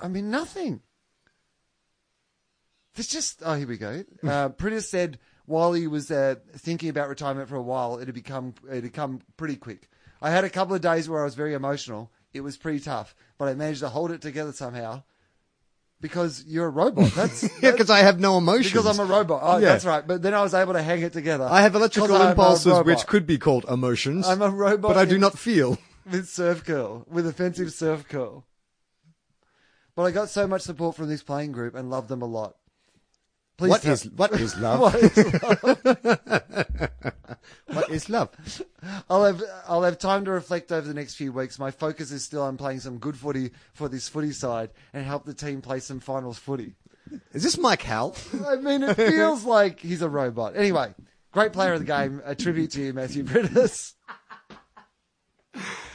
I mean, nothing. There's just... Oh, here we go. Priddis said while he was thinking about retirement for a while, it had come pretty quick. I had a couple of days where I was very emotional. It was pretty tough, but I managed to hold it together somehow. Because you're a robot. Because I have no emotions. Because I'm a robot. Oh, yeah. That's right. But then I was able to hang it together. I have electrical impulses, which could be called emotions. I'm a robot. But I do not feel. With surf curl. With offensive surf curl. But I got so much support from this playing group and loved them a lot. Please what is love? What is love? What is love? I'll have time to reflect over the next few weeks. My focus is still on playing some good footy for this footy side and help the team play some finals footy. Is this Mike Howell? I mean, it feels like he's a robot. Anyway, great player of the game. A tribute to you, Matthew Priddis.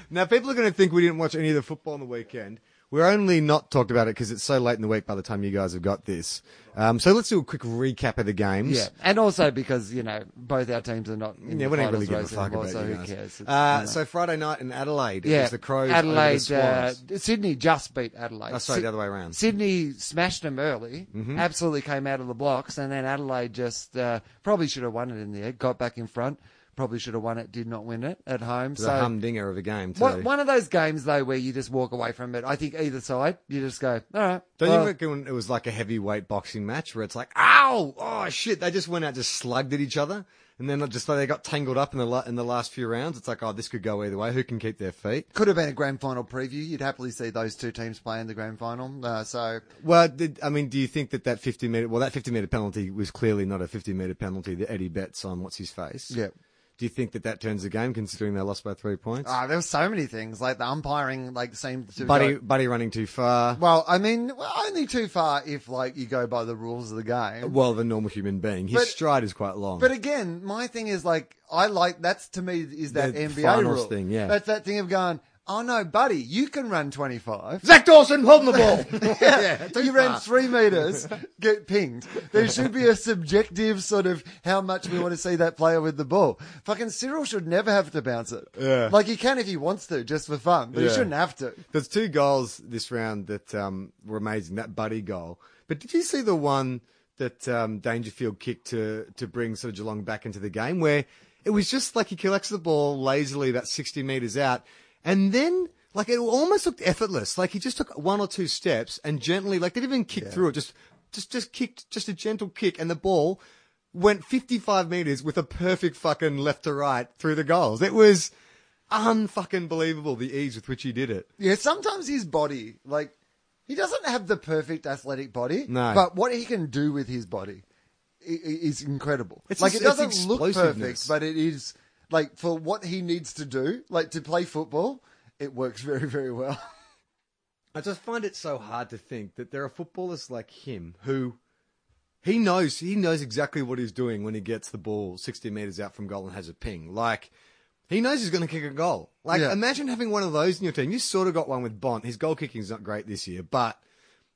Now, people are going to think we didn't watch any of the football on the weekend. We're only not talked about it because it's so late in the week by the time you guys have got this. So let's do a quick recap of the games. Yeah, and also because, you know, both our teams are not in the finals race anymore, so who cares? So Friday night in Adelaide, it was the Crows Adelaide, over the Swans. Sydney just beat Adelaide. Oh, sorry, the other way around. Sydney smashed them early, absolutely came out of the blocks, and then Adelaide just probably should have won it in the end, got back in front. Probably should have won it, did not win it at home. It's a humdinger of a game, too. One of those games, though, where you just walk away from it. I think either side, you just go, all right. Don't you reckon it was like a heavyweight boxing match where it's like, ow, oh, shit, they just went out, just slugged at each other, and then just they got tangled up in the last few rounds. It's like, oh, this could go either way. Who can keep their feet? Could have been a grand final preview. You'd happily see those two teams play in the grand final. Do you think that 50-metre... Well, that 50-metre penalty was clearly not a 50-metre penalty that Eddie bets on what's-his-face. Yeah. Do you think that turns the game, considering they lost by 3 points? There were so many things. Like, the umpiring, seemed to... Buddy running too far. Well, I mean, only too far if, you go by the rules of the game. Well, the normal human being. His stride is quite long. But again, my thing is, that's, to me, is that the NBA finals rule. Thing, yeah. That's that thing of going... Oh, no, Buddy, you can run 25. Zach Dawson, holding the ball. You ran 3 metres, get pinged. There should be a subjective sort of how much we want to see that player with the ball. Fucking Cyril should never have to bounce it. Yeah. He can if he wants to, just for fun, but he shouldn't have to. There's two goals this round that were amazing, that Buddy goal. But did you see the one that Dangerfield kicked to bring sort of Geelong back into the game, where it was just he collects the ball lazily about 60 metres out, and then, it almost looked effortless. He just took one or two steps and gently, didn't even kick through it, just kicked, just a gentle kick, and the ball went 55 metres with a perfect fucking left to right through the goals. It was un-fucking-believable, the ease with which he did it. Yeah, sometimes his body, he doesn't have the perfect athletic body. No. But what he can do with his body is incredible. It doesn't look perfect, but it is... for what he needs to do, to play football, it works very, very well. I just find it so hard to think that there are footballers like him who he knows exactly what he's doing when he gets the ball 60 metres out from goal and has a ping. He knows he's going to kick a goal. Imagine having one of those in your team. You sort of got one with Bont. His goal kicking's not great this year, but...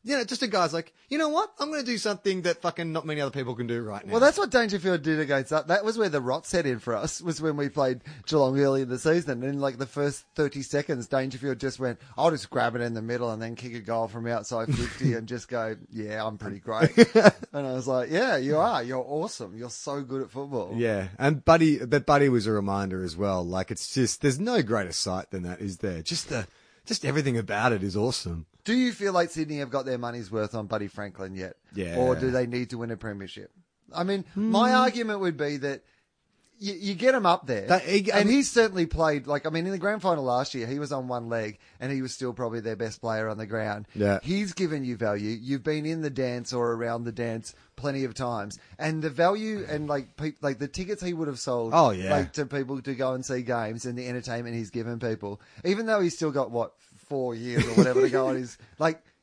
just a guy's you know what? I'm going to do something that fucking not many other people can do right now. Well, that's what Dangerfield did against us. That was where the rot set in for us, was when we played Geelong early in the season. And in the first 30 seconds, Dangerfield just went, I'll just grab it in the middle and then kick a goal from outside 50 and just go, yeah, I'm pretty great. And I was like, yeah, you are. You're awesome. You're so good at football. Yeah. And Buddy was a reminder as well. It's just, there's no greater sight than that, is there? Just everything about it is awesome. Do you feel like Sydney have got their money's worth on Buddy Franklin yet? Yeah. Or do they need to win a premiership? I mean, my argument would be that you get him up there. He's certainly played, in the grand final last year, he was on one leg and he was still probably their best player on the ground. Yeah. He's given you value. You've been in the dance or around the dance plenty of times. And the value and the tickets he would have sold to people to go and see games and the entertainment he's given people, even though he's still got, 4 years or whatever to go on is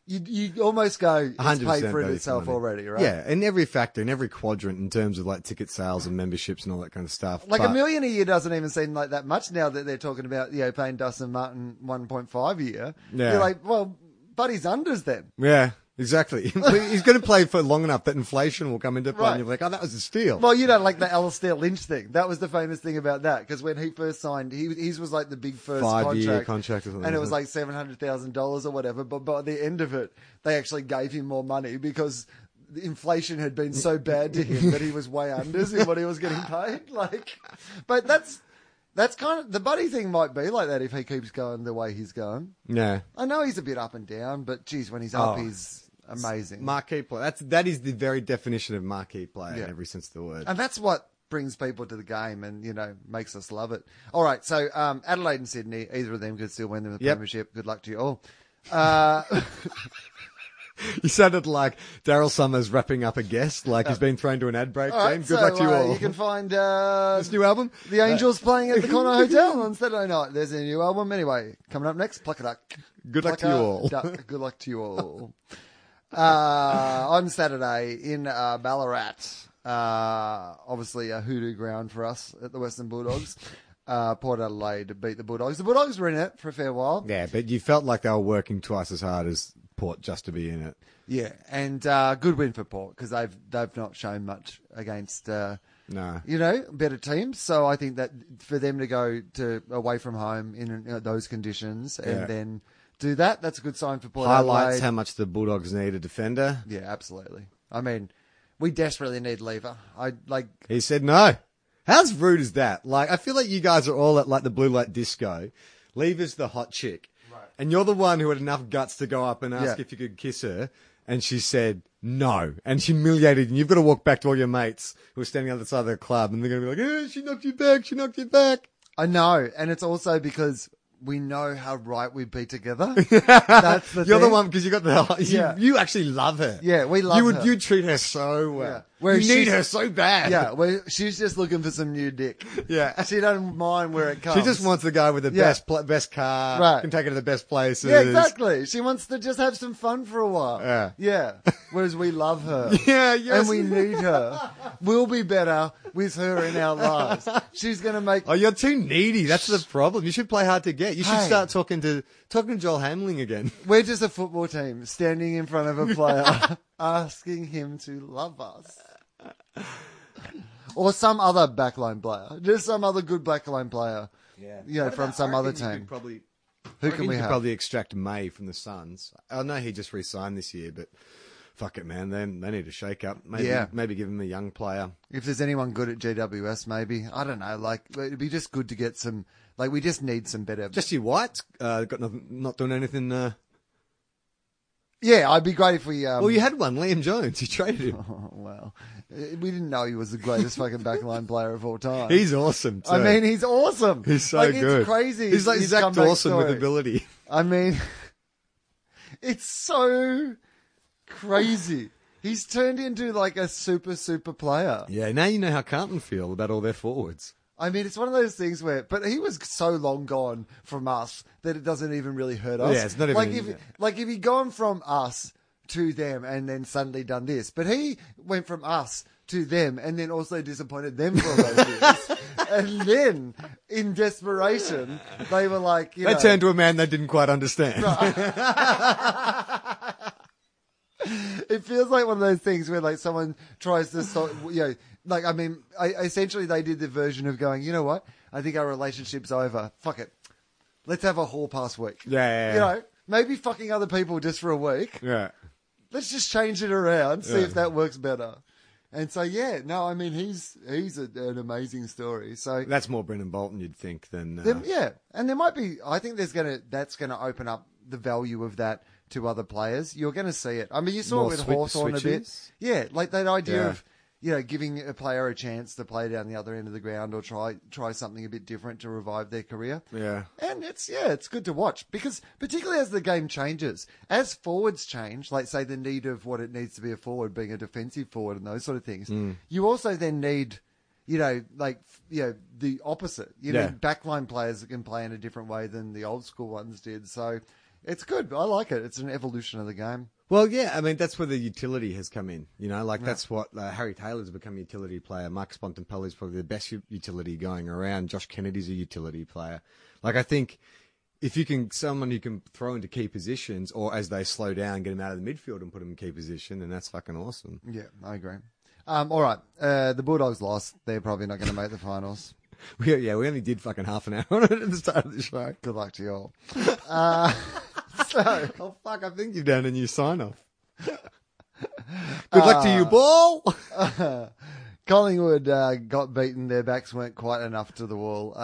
you almost go, it's paid for it itself already, right? Yeah, in every factor, in every quadrant in terms of ticket sales and memberships and all that kind of stuff. $1 million a year doesn't even seem like that much now that they're talking about, paying Dustin Martin 1.5 a year. Yeah. You're well, Buddy's unders then. Yeah. Exactly. He's going to play for long enough that inflation will come into play. Right. And you're like, oh, that was a steal. Well, the Alistair Lynch thing. That was the famous thing about that. Because when he first signed, his was the big first 5-year contract or something. And it was $700,000 or whatever. But by the end of it, they actually gave him more money because inflation had been so bad to him that he was way unders in what he was getting paid. But that's kind of the Buddy thing might be like that if he keeps going the way he's going. Yeah. I know he's a bit up and down, but geez, when he's up, he's... amazing. Marquee player. That is the very definition of marquee player in every sense of the word. And that's what brings people to the game and, makes us love it. All right. So, Adelaide and Sydney, either of them could still win the premiership. Good luck to you all. You sounded like Daryl Summers wrapping up a guest, he's been thrown to an ad break. Right, good luck to you all. You can find this new album, The Angels playing at the Connor Hotel on Saturday night. There's a new album. Anyway, coming up next, Pluck a Duck. Good luck to you all. Duck. Good luck to you all. On Saturday in Ballarat, obviously a hoodoo ground for us at the Western Bulldogs. Port Adelaide beat the Bulldogs. The Bulldogs were in it for a fair while. Yeah, but you felt like they were working twice as hard as Port just to be in it. Yeah, and good win for Port because they've not shown much against better teams. So I think that for them to go to away from home in those conditions and then do that, that's a good sign for Port Adelaide. Highlights how much the Bulldogs need a defender. Yeah, absolutely. I mean, we desperately need Lever. He said no. How rude is that? Like, I feel like you guys are all at like the blue light disco. Lever's the hot chick. Right. And you're the one who had enough guts to go up and ask if you could kiss her. And she said no. And humiliated. And you've got to walk back to all your mates who are standing on the side of the club. And they're going to be like, she knocked you back. She knocked you back. I know. And it's also because we know how right we'd be together. That's the You're thing. The one because you got the... You actually love her. Yeah, we love her. You treat her so well. Yeah. You need her so bad. Yeah, she's just looking for some new dick. Yeah. She doesn't mind where it comes. She just wants the guy with the best car. Right. Can take her to the best places. Yeah, exactly. She wants to just have some fun for a while. Yeah. Yeah. Whereas we love her. Yeah, yes. And we need her. We'll be better with her in our lives. She's going to make... Oh, you're too needy. That's the problem. You should play hard to get. You should start talking to Joel Hamling again. We're just a football team standing in front of a player asking him to love us. Or some other backline player. Just some other good backline player. Yeah. You know, from some other team. Who can we have? Probably extract May from the Suns. I know he just re-signed this year, but fuck it, man. They need a shake up. Maybe give him a young player. If there's anyone good at GWS, maybe. I don't know. Like, it'd be just good to get some. Like, we just need some better. Jesse White's got not doing anything. Yeah, I'd be great if we... well, you had one, Liam Jones. You traded him. Oh, wow. We didn't know he was the greatest fucking backline player of all time. He's awesome, too. I mean, he's awesome. He's so good. It's crazy. He's like Zach Dawson with ability. I mean, it's so crazy. He's turned into like a super, super player. Yeah, now you know how Carlton feel about all their forwards. I mean, it's one of those things where... But he was so long gone from us that it doesn't even really hurt us. Yeah, it's not even... Like, if he'd gone from us to them and then suddenly done this. But he went from us to them and then also disappointed them for all those years. And then, in desperation, they were like... They turned to a man they didn't quite understand. Right. It feels like one of those things where, like, someone tries to... Like, I mean, essentially they did the version of going, you know what? I think our relationship's over. Fuck it. Let's have a hall pass week. Yeah. You know, maybe fucking other people just for a week. Yeah. Let's just change it around, see if that works better. And so, I mean, he's an amazing story. So that's more Brendan Bolton, you'd think, than... Yeah. And there might be... I think that's going to open up the value of that to other players. You're going to see it. I mean, you saw it with Hawthorn a bit. Yeah, like that idea of... You know, giving a player a chance to play down the other end of the ground or try something a bit different to revive their career. Yeah. And it's good to watch because particularly as the game changes, as forwards change, like say the need of what it needs to be a forward being a defensive forward and those sort of things, you also then need, the opposite. You need backline players that can play in a different way than the old school ones did. So it's good. I like it. It's an evolution of the game. Well, yeah, I mean, that's where the utility has come in, that's what Harry Taylor's become a utility player. Mike Spontempelli's probably the best utility going around. Josh Kennedy's a utility player. Like, I think if you can, someone you can throw into key positions or as they slow down, get them out of the midfield and put them in key position, then that's fucking awesome. Yeah, I agree. All right. The Bulldogs lost. They're probably not going to make the finals. We only did fucking half an hour on it at the start of the show. Good luck to you all. Oh, fuck, I think you've done a new sign-off. Good luck to you, Ball. Collingwood got beaten. Their backs weren't quite enough to the wall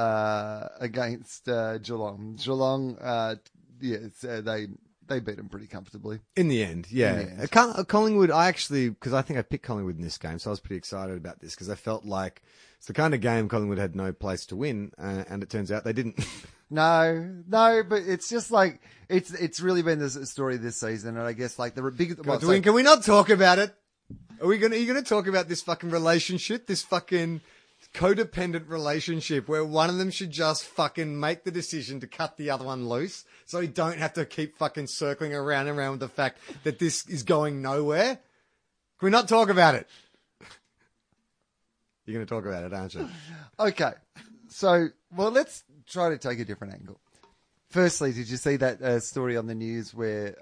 against Geelong. Geelong, they beat them pretty comfortably. In the end, yeah. Collingwood, because I think I picked Collingwood in this game, so I was pretty excited about this because I felt like it's the kind of game Collingwood had no place to win, and it turns out they didn't. No, but it's just like, it's really been this story this season. And I guess like the big, can we not talk about it? Are you going to talk about this fucking relationship, this fucking codependent relationship where one of them should just fucking make the decision to cut the other one loose. So you don't have to keep fucking circling around and around with the fact that this is going nowhere. Can we not talk about it? You're going to talk about it, aren't you? Okay. So, well, let's try to take a different angle. Firstly, did you see that story on the news where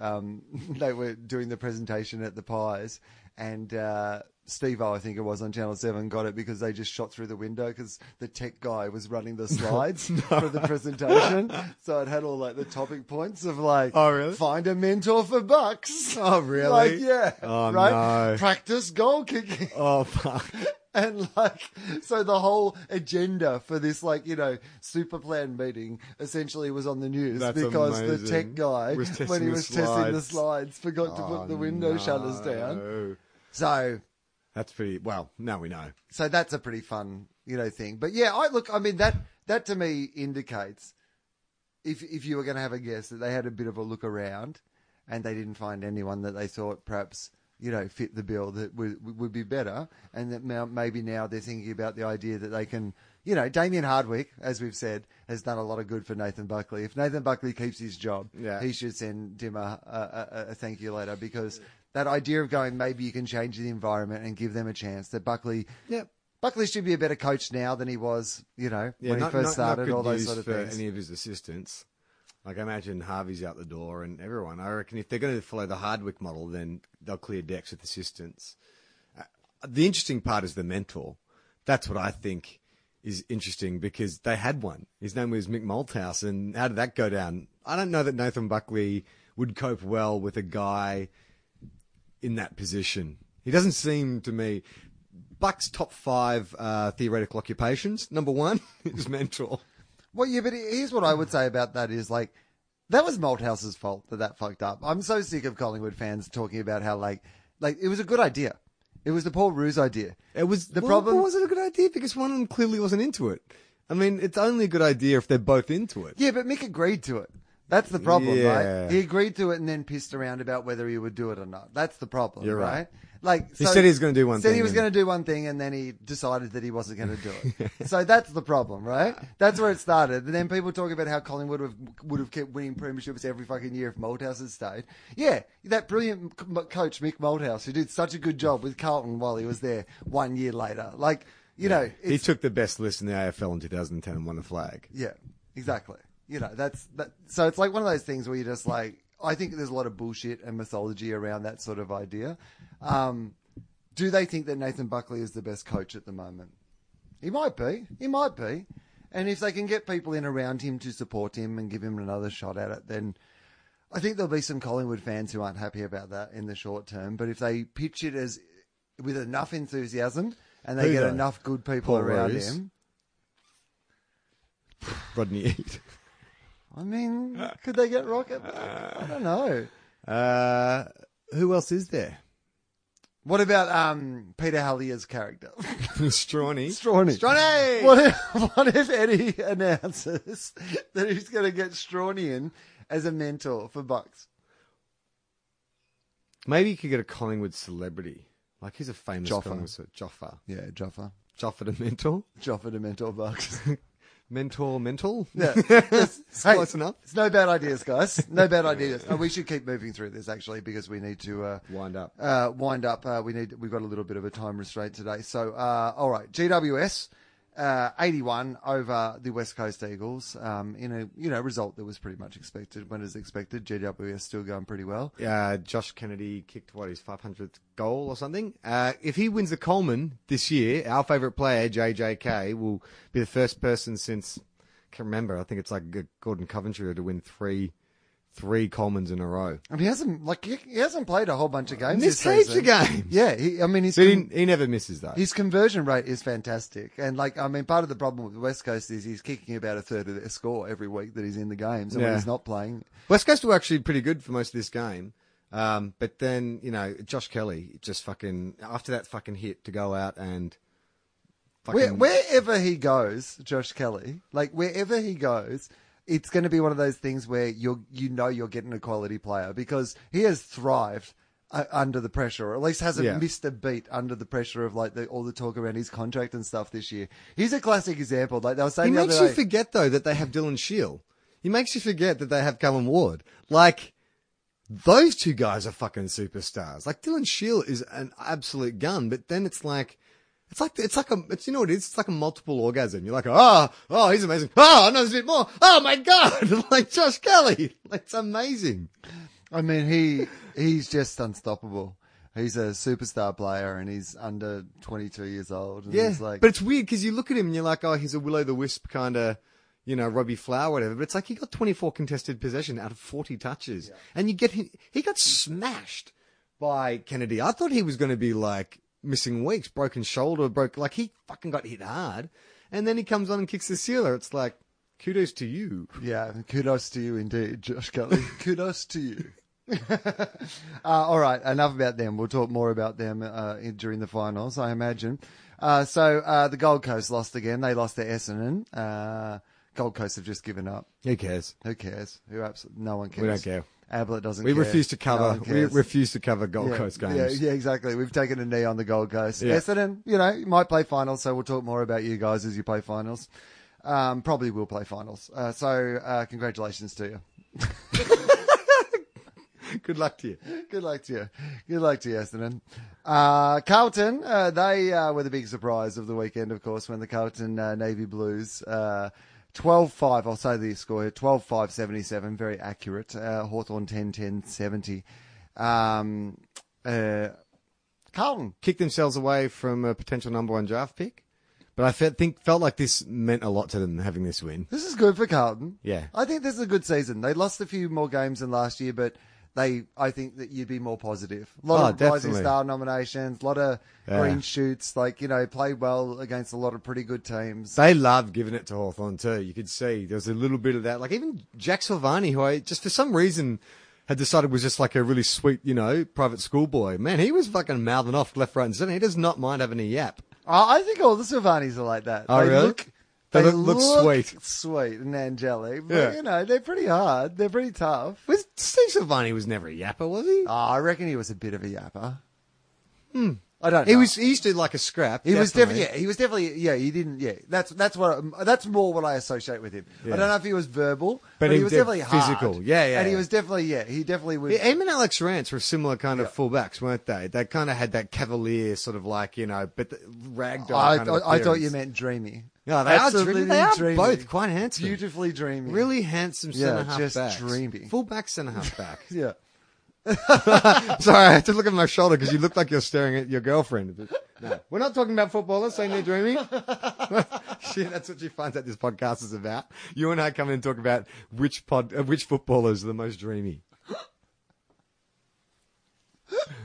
they were doing the presentation at the Pies and Steve-O, I think it was, on Channel 7 got it because they just shot through the window because the tech guy was running the slides for the presentation. So it had all like the topic points of like, oh, really? Find a mentor for bucks. Oh, really? Like, yeah. Oh, right? No. Practice goal kicking. Oh, fuck. And like, so the whole agenda for this, like, you know, super plan meeting essentially was on the news. That's because amazing. The tech guy, when he was testing the slides, forgot to put the window shutters down. So that's pretty, well, now we know. So that's a pretty fun, you know, thing. But yeah, I mean, that to me indicates if you were going to have a guess that they had a bit of a look around and they didn't find anyone that they thought perhaps, you know, fit the bill that would be better, and that maybe now they're thinking about the idea that they can, you know, Damien Hardwick, as we've said, has done a lot of good for Nathan Buckley. If Nathan Buckley keeps his job, he should send him a thank you letter, because that idea of going, maybe you can change the environment and give them a chance, that Buckley should be a better coach now than he was, you know, when he first started, all those sort of things. Not good news for any of his assistants. Like, I imagine Harvey's out the door and everyone. I reckon if they're going to follow the Hardwick model, then they'll clear decks with assistants. The interesting part is the mentor. That's what I think is interesting, because they had one. His name was Mick Malthouse, and how did that go down? I don't know that Nathan Buckley would cope well with a guy in that position. He doesn't seem to me... Buck's top 5 theoretical occupations, number 1 is mentor. Well, yeah, but here's what I would say about that is, like, that was Malthouse's fault that fucked up. I'm so sick of Collingwood fans talking about how, like it was a good idea. It was the Paul Roos idea. It was the problem. Was it a good idea? Because one of them clearly wasn't into it. I mean, it's only a good idea if they're both into it. Yeah, but Mick agreed to it. That's the problem, right? He agreed to it and then pissed around about whether he would do it or not. That's the problem, right? Like, so he said he was going to do one thing. Said he was going to do one thing, and then he decided that he wasn't going to do it. So that's the problem, right? That's where it started. And then people talk about how Collingwood would have kept winning premierships every fucking year if Malthouse had stayed. Yeah, that brilliant coach, Mick Malthouse, who did such a good job with Carlton while he was there 1 year later. Like, you know... He took the best list in the AFL in 2010 and won the flag. Yeah, exactly. You know, so it's like one of those things where you're just like, I think there's a lot of bullshit and mythology around that sort of idea. Do they think that Nathan Buckley is the best coach at the moment? He might be. And if they can get people in around him to support him and give him another shot at it, then I think there'll be some Collingwood fans who aren't happy about that in the short term. But if they pitch it as with enough enthusiasm and they get enough good people around him. Rodney Eade. I mean, could they get Rocket back? I don't know. Who else is there? What about Peter Hallier's character? Strawny! What if Eddie announces that he's going to get Strawny in as a mentor for Bucks? Maybe you could get a Collingwood celebrity. Like, he's a famous Joffa. Yeah, Joffa. Joffa to mentor Bucks. Mental? Yeah. It's close enough. It's no bad ideas, guys. No, we should keep moving through this, actually, because we need to... Wind up. We've got a little bit of a time restraint today. So, all right. GWS, 81 over the West Coast Eagles, in a, you know, result that was pretty much expected. When is expected? GWS still going pretty well. Josh Kennedy kicked, his 500th goal or something. If he wins the Coleman this year, our favourite player, JJK, will be the first person since, I can't remember, I think it's like Gordon Coventry, to win three Colemans in a row. And he hasn't played a whole bunch of games. Missed heaps of games. Yeah, he never misses though. His conversion rate is fantastic, and part of the problem with the West Coast is he's kicking about a third of their score every week that he's in the games, and when he's not playing. West Coast were actually pretty good for most of this game, but then, you know, Josh Kelly just fucking, after that fucking hit, to go out and fucking... wherever he goes, Josh Kelly, like wherever he goes, it's going to be one of those things where you're getting a quality player, because he has thrived under the pressure, or at least hasn't missed a beat under the pressure of all the talk around his contract and stuff this year. He's a classic example. Like they were saying, he makes you forget though that they have Dylan Shiel. He makes you forget that they have Callum Ward. Like, those two guys are fucking superstars. Like, Dylan Shiel is an absolute gun, but then it's like, It's like a multiple orgasm. You're like, oh, he's amazing. Oh, no, there's a bit more. Oh my God. Like Josh Kelly. It's amazing. I mean, he's just unstoppable. He's a superstar player and he's under 22 years old. And yeah. He's like, but it's weird because you look at him and you're like, oh, he's a will-o'-the-wisp kind of, you know, Robbie Flower, whatever. But it's like he got 24 contested possession out of 40 touches. Yeah. And you get him, he got smashed by Kennedy. I thought he was going to be like missing weeks, broken shoulder, like he fucking got hit hard. And then he comes on and kicks the sealer. It's like, kudos to you. Yeah, kudos to you indeed, Josh Kelly. Kudos to you. All right, enough about them. We'll talk more about them during the finals, I imagine. So the Gold Coast lost again. They lost to Essendon. Gold Coast have just given up. Who cares? Who cares? Who absolutely no one cares. We don't care. Ablett doesn't care. We refuse to cover Gold Coast games. Yeah, exactly. We've taken a knee on the Gold Coast. Yeah. Essendon, you know, you might play finals, so we'll talk more about you guys as you play finals. Probably will play finals. So congratulations to you. Good luck to you. Good luck to you. Good luck to you, Essendon. Carlton, they were the big surprise of the weekend, of course, when the Carlton Navy Blues 12-5, I'll say the score here, 12-5-77, very accurate. Hawthorn 10-10-70. Carlton kicked themselves away from a potential number one draft pick. But I felt like this meant a lot to them, having this win. This is good for Carlton. Yeah. I think this is a good season. They lost a few more games than last year, but I think that you'd be more positive. A lot of rising star nominations, a lot of green shoots, like, you know, played well against a lot of pretty good teams. They love giving it to Hawthorn too. You could see there was a little bit of that. Like even Jack Silvani, who I just for some reason had decided was just like a really sweet, you know, private school boy. Man, he was fucking mouthing off left, right and center. He does not mind having a yap. I think all the Silvanis are like that. Oh, really? They look sweet. Sweet and angelic. But, yeah. You know, they're pretty hard. They're pretty tough. Steve Silvani was never a yapper, was he? Oh, I reckon he was a bit of a yapper. I don't know. He used to like a scrap. He was definitely. That's more what I associate with him. Yeah. I don't know if he was verbal, but he was definitely hard. Physical. Yeah. And he was definitely, he definitely was. Him and Alex Rance were similar kind of fullbacks, weren't they? They kind of had that cavalier sort of like, you know, but ragdoll kind of appearance. I thought you meant dreamy. No, they absolutely are dreamy. They are dreamy. Both quite handsome. Beautifully dreamy. Really handsome centre-half backs. Yeah, just dreamy. Full-back, centre-half back. Yeah. Sorry, I had to look at my shoulder because you look like you're staring at your girlfriend. No, we're not talking about footballers saying they're dreamy. Shit, that's what she finds out this podcast is about. You and I come in and talk about which footballers are the most dreamy.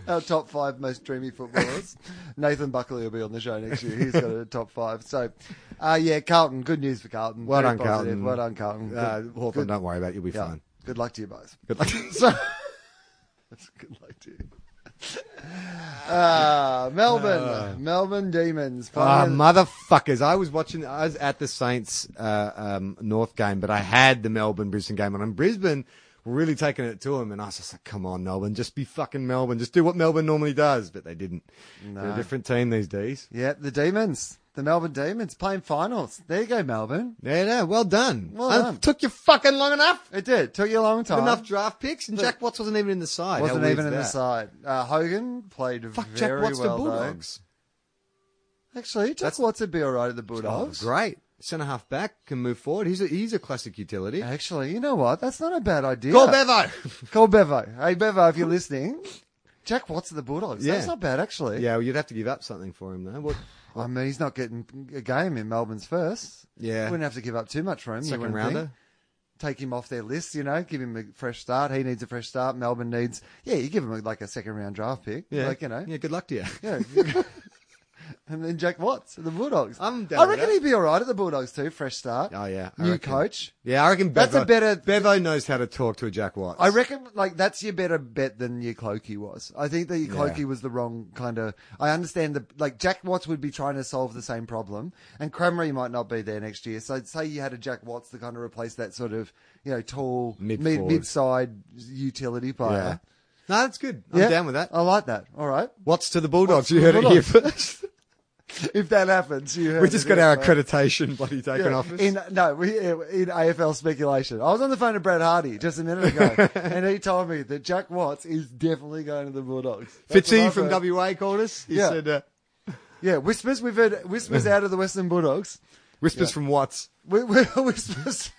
Our top 5 most dreamy footballers. Nathan Buckley will be on the show next year. He's got a top 5. So, Carlton. Good news for Carlton. Well done, Carlton. Well done, Carlton. Hawthorn, don't worry about it. You'll be fine. Good luck to you both. Good luck. That's a good idea. Melbourne Demons. Motherfuckers. I was at the Saints North game, but I had the Melbourne-Brisbane game on. And Brisbane were really taking it to them. And I was just like, come on, Melbourne. Just be fucking Melbourne. Just do what Melbourne normally does. But they didn't. No. They're a different team these days. Yeah, the Demons. The Melbourne Demons playing finals. There you go, Melbourne. Yeah. Well done. It took you fucking long enough. It did. Took you a long time. Enough draft picks, and Jack Watts wasn't even in the side. Hogan played very well. Jack Watts to Bulldogs. Though. Actually, Jack Watts would be all right at the Bulldogs. Oh, great. Centre half back can move forward. He's a classic utility. Actually, you know what? That's not a bad idea. Call Bevo. Hey Bevo, if you're listening, Jack Watts at the Bulldogs. Yeah. That's not bad actually. Yeah, well, you'd have to give up something for him though. What? I mean, he's not getting a game in Melbourne's first. Yeah. Wouldn't have to give up too much for him. Second rounder. Take him off their list, you know, give him a fresh start. He needs a fresh start. Melbourne needs, you give him like a second round draft pick. Yeah. Like, you know. Yeah, good luck to you. Yeah. And then Jack Watts at the Bulldogs. I reckon he'd be all right at the Bulldogs too. Fresh start. Oh, yeah. New coach. Yeah, I reckon Bevo. That's a better. Bevo knows how to talk to a Jack Watts. I reckon, like, that's your better bet than your Clokey was. I think that your Clokey was the wrong kind of. I understand Jack Watts would be trying to solve the same problem, and Crammery might not be there next year. So I'd say you had a Jack Watts to kind of replace that sort of, you know, tall, mid-side utility player. Yeah. No, that's good. I'm down with that. I like that. All right. Watts to the Bulldogs. You heard it here first. If that happens, we just got our accreditation bloody taken off us. In AFL speculation. I was on the phone to Brad Hardy just a minute ago, and he told me that Jack Watts is definitely going to the Bulldogs. Fitzy from WA called us. He said, Yeah, whispers. We've heard whispers out of the Western Bulldogs. Whispers from Watts. Whispers.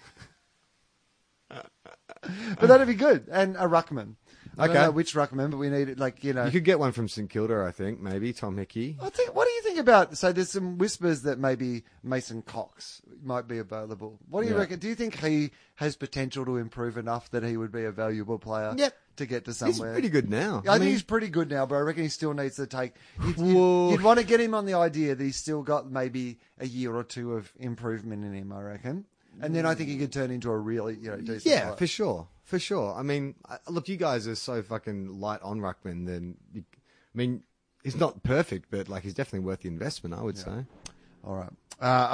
But that'd be good. And a ruckman. I don't know which ruckman, but we need it. Like, you know, you could get one from St Kilda, I think. Maybe Tom Hickey. I think. What do you think about? So there's some whispers that maybe Mason Cox might be available. What do you reckon? Do you think he has potential to improve enough that he would be a valuable player to get to somewhere? He's pretty good now. I mean, he's pretty good now, but I reckon he still needs to take. You'd want to get him on the idea that he's still got maybe a year or two of improvement in him. I reckon. And then I think he could turn into a really, decent player. For sure. For sure. I mean, look, you guys are so fucking light on ruckman. He's not perfect, but like he's definitely worth the investment, I would say. All right.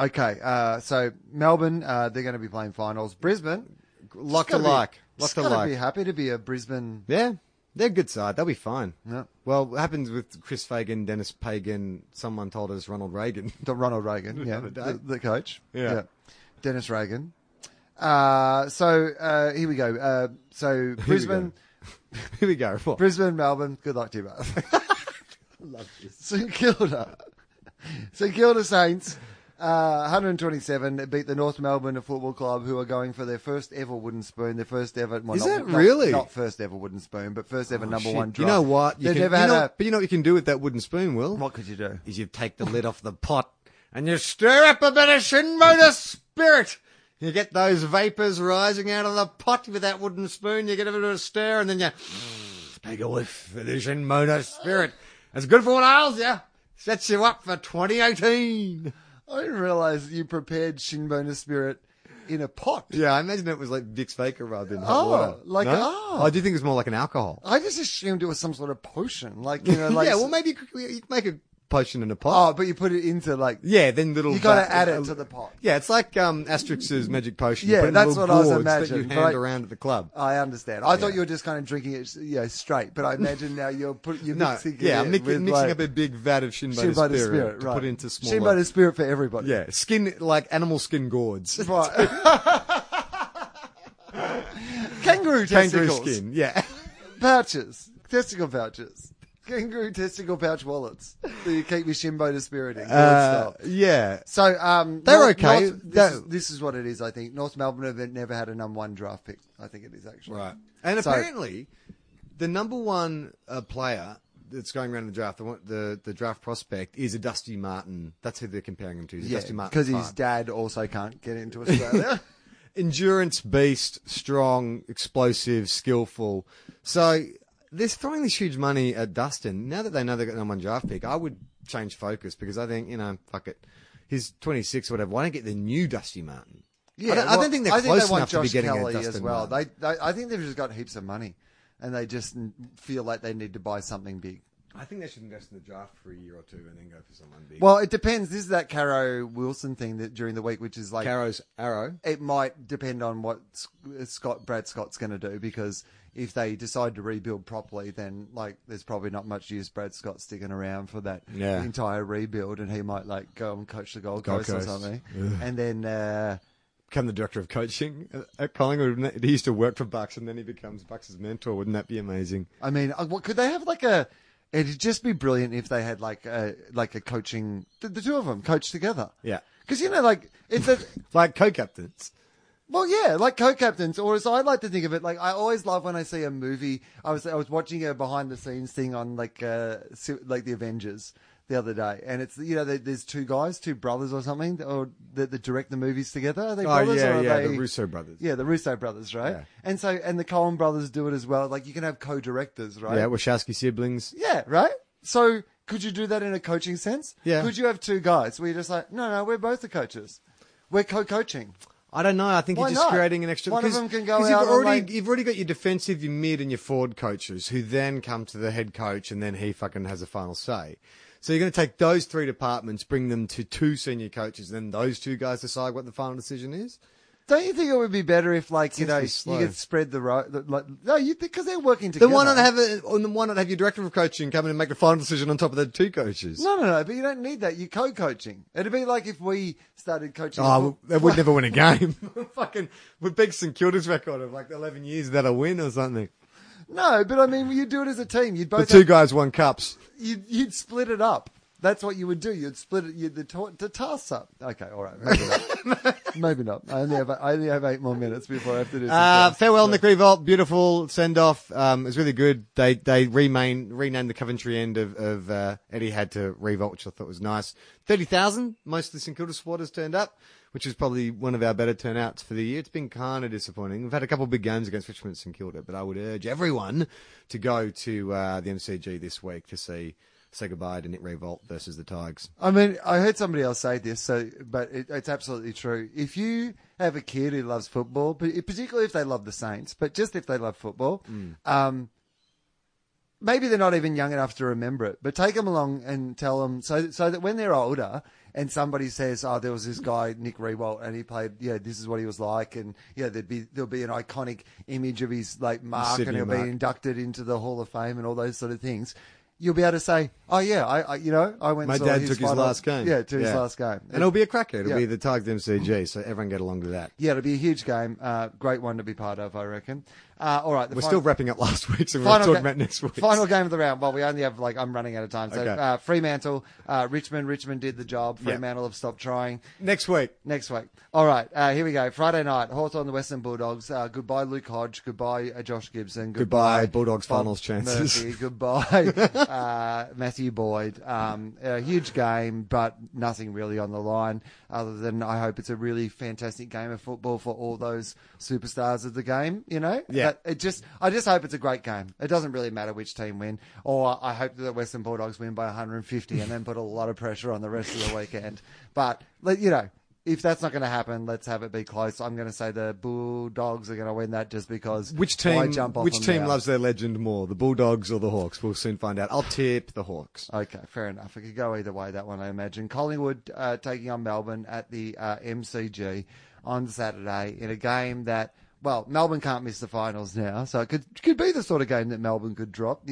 Okay. So Melbourne, they're going to be playing finals. Brisbane, Lot to like. Be happy to be a Brisbane. Yeah, they're a good side. They'll be fine. Yeah. Well, what happens with Chris Fagan, Dennis Pagan? Someone told us Ronald Reagan. Yeah, the coach. Yeah. Dennis Reagan. So here we go. So Brisbane. Here we go. What? Brisbane, Melbourne. Good luck to you both. I love this. St Kilda Saints. 127 beat the North Melbourne Football Club, who are going for their first ever wooden spoon. Their first ever. Well, not first ever wooden spoon, but first ever number one drop. You know what? But you know what you can do with that wooden spoon, Will? What could you do? Is you take the lid off the pot and you stir up a bit of Shinmoda spirit. You get those vapors rising out of the pot with that wooden spoon. You get a bit of a stir, and then you take a whiff of the Shinmoda spirit. It's good for what ails you. Sets you up for 2018. I didn't realize you prepared Shinmoda spirit in a pot. Yeah, I imagine it was like Vicks Vapor rubbed in hot water. I do think it's more like an alcohol. I just assumed it was some sort of potion. Yeah, well, maybe you could make a potion in a pot. Oh, but you put it into you got to add it to the pot. Yeah, it's like Asterix's magic potion. Yeah, that's what I was imagining. That you hand around at the club. I understand. I thought you were just kind of drinking it, straight. But I imagine now mixing up a big vat of Shinmoda spirit to put into small. Shinmoda spirit for everybody. Yeah, skin like animal skin gourds. Right. Kangaroo testicles. Kangaroo skin. Yeah. Pouches. Testicle pouches. Kangaroo testicle pouch wallets that you keep your Shinmoda spirit in. Yeah. So they're okay. This is what it is, I think. North Melbourne have never had a number one draft pick. I think it is actually. Right. And apparently the number one player that's going around in the draft, the draft prospect, is a Dusty Martin. That's who they're comparing him to. Yeah, Dusty Martin, because his dad also can't get into Australia. Endurance beast, strong, explosive, skillful. So they're throwing this huge money at Dustin. Now that they know they've got no one draft pick, I would change focus, because I think, fuck it. He's 26 or whatever. Why don't get the new Dusty Martin? Yeah, I don't think they're close enough to be getting a Dustin Martin. I think they want Josh Kelly as well. I think they've just got heaps of money, and they just feel like they need to buy something big. I think they should invest in the draft for a year or two and then go for someone big. Well, it depends. This is that Caro Wilson thing that during the week, which is like Caro's arrow. It might depend on what Brad Scott's going to do, because if they decide to rebuild properly, then there's probably not much use Brad Scott sticking around for that entire rebuild, and he might go and coach the Gold Coast or something, and then become the director of coaching at Collingwood. He used to work for Bucks, and then he becomes Bucks' mentor. Wouldn't that be amazing? I mean, what could they have It'd just be brilliant if they had a coaching. The two of them coach together. Yeah, because it's like co-captains. Well, yeah, like co-captains, or as I like to think of it, I always love when I see a movie. I was watching a behind the scenes thing on the Avengers the other day, and it's there's two guys, two brothers or something, or that direct the movies together. Are they brothers? Oh yeah, the Russo brothers. Yeah, the Russo brothers, right? Yeah. And the Coen brothers do it as well. You can have co-directors, right? Yeah, Wachowski siblings. Yeah, right. So could you do that in a coaching sense? Yeah. Could you have two guys where you're just no, we're both the coaches, we're co-coaching? I don't know. I think you're just creating an extra. One of them can go out. You've already got your defensive, your mid, and your forward coaches, who then come to the head coach, and then he fucking has a final say. So you're going to take those three departments, bring them to two senior coaches, then those two guys decide what the final decision is. Don't you think it would be better if, you could spread the road? Because they're working together. Then why not have your director of coaching come in and make the final decision on top of the two coaches? No, but you don't need that. You're co-coaching. It'd be like if we started coaching. Oh, they would never win a game. Fucking, we'd break St Kilda's record of 11 years without a win or something. No, but I mean, you do it as a team. You'd both the two guys won cups. You'd split it up. That's what you would do. You'd split it, the tasks up. Okay, all right. Maybe not. Maybe not. I only have 8 more minutes before I have to do something. Farewell, Nick Riewoldt. Beautiful send off. It was really good. They renamed the Coventry end of Eddie Had to Riewoldt, which I thought was nice. 30,000. Most of the St Kilda supporters turned up, which is probably one of our better turnouts for the year. It's been kind of disappointing. We've had a couple of big games against Richmond and St Kilda, but I would urge everyone to go to the MCG this week to say goodbye to Nick Riewoldt versus the Tigers. I mean, I heard somebody else say this, but it's absolutely true. If you have a kid who loves football, particularly if they love the Saints, but just if they love football, maybe they're not even young enough to remember it, but take them along and tell them so that when they're older and somebody says, oh, there was this guy, Nick Riewoldt, and he played, yeah, this is what he was like. And yeah, there'll be an iconic image of his like mark Sydney and he'll be inducted into the Hall of Fame and all those sort of things. You'll be able to say, oh, yeah, I went and saw his final. My dad took his last game. Yeah, to his last game. And it'll be a cracker. It'll be the Tigers MCG, so everyone get along to that. Yeah, it'll be a huge game. Great one to be part of, I reckon. All right. We're still wrapping up last week's and we're talking about next week's. Final game of the round. Well, we only have, I'm running out of time. So okay. Fremantle, Richmond. Richmond did the job. Fremantle have stopped trying. Next week. All right. Here we go. Friday night, Hawthorn, the Western Bulldogs. Goodbye, Luke Hodge. Goodbye, Josh Gibson. Goodbye Bulldogs Bob finals chances. Murphy. Goodbye, Matthew Boyd. A huge game, but nothing really on the line other than I hope it's a really fantastic game of football for all those superstars of the game, you know? Yeah. But I just hope it's a great game. It doesn't really matter which team win, or I hope that the Western Bulldogs win by 150 and then put a lot of pressure on the rest of the weekend. But, if that's not going to happen, let's have it be close. I'm going to say the Bulldogs are going to win that just because I jump off Which team loves their legend more, the Bulldogs or the Hawks? We'll soon find out. I'll tip the Hawks. Okay, fair enough. It could go either way, that one, I imagine. Collingwood taking on Melbourne at the MCG on Saturday in a game that... Well, Melbourne can't miss the finals now, so it could be the sort of game that Melbourne could drop,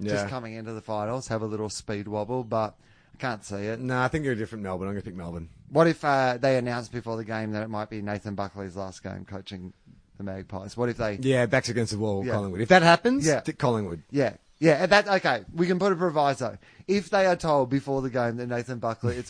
just coming into the finals, have a little speed wobble, but I can't see it. No, I think you're a different Melbourne. I'm going to pick Melbourne. What if they announced before the game that it might be Nathan Buckley's last game coaching the Magpies? What if they... Yeah, backs against the wall, Collingwood. If that happens, stick Collingwood. Yeah. Yeah, okay, we can put a proviso. If they are told before the game that it's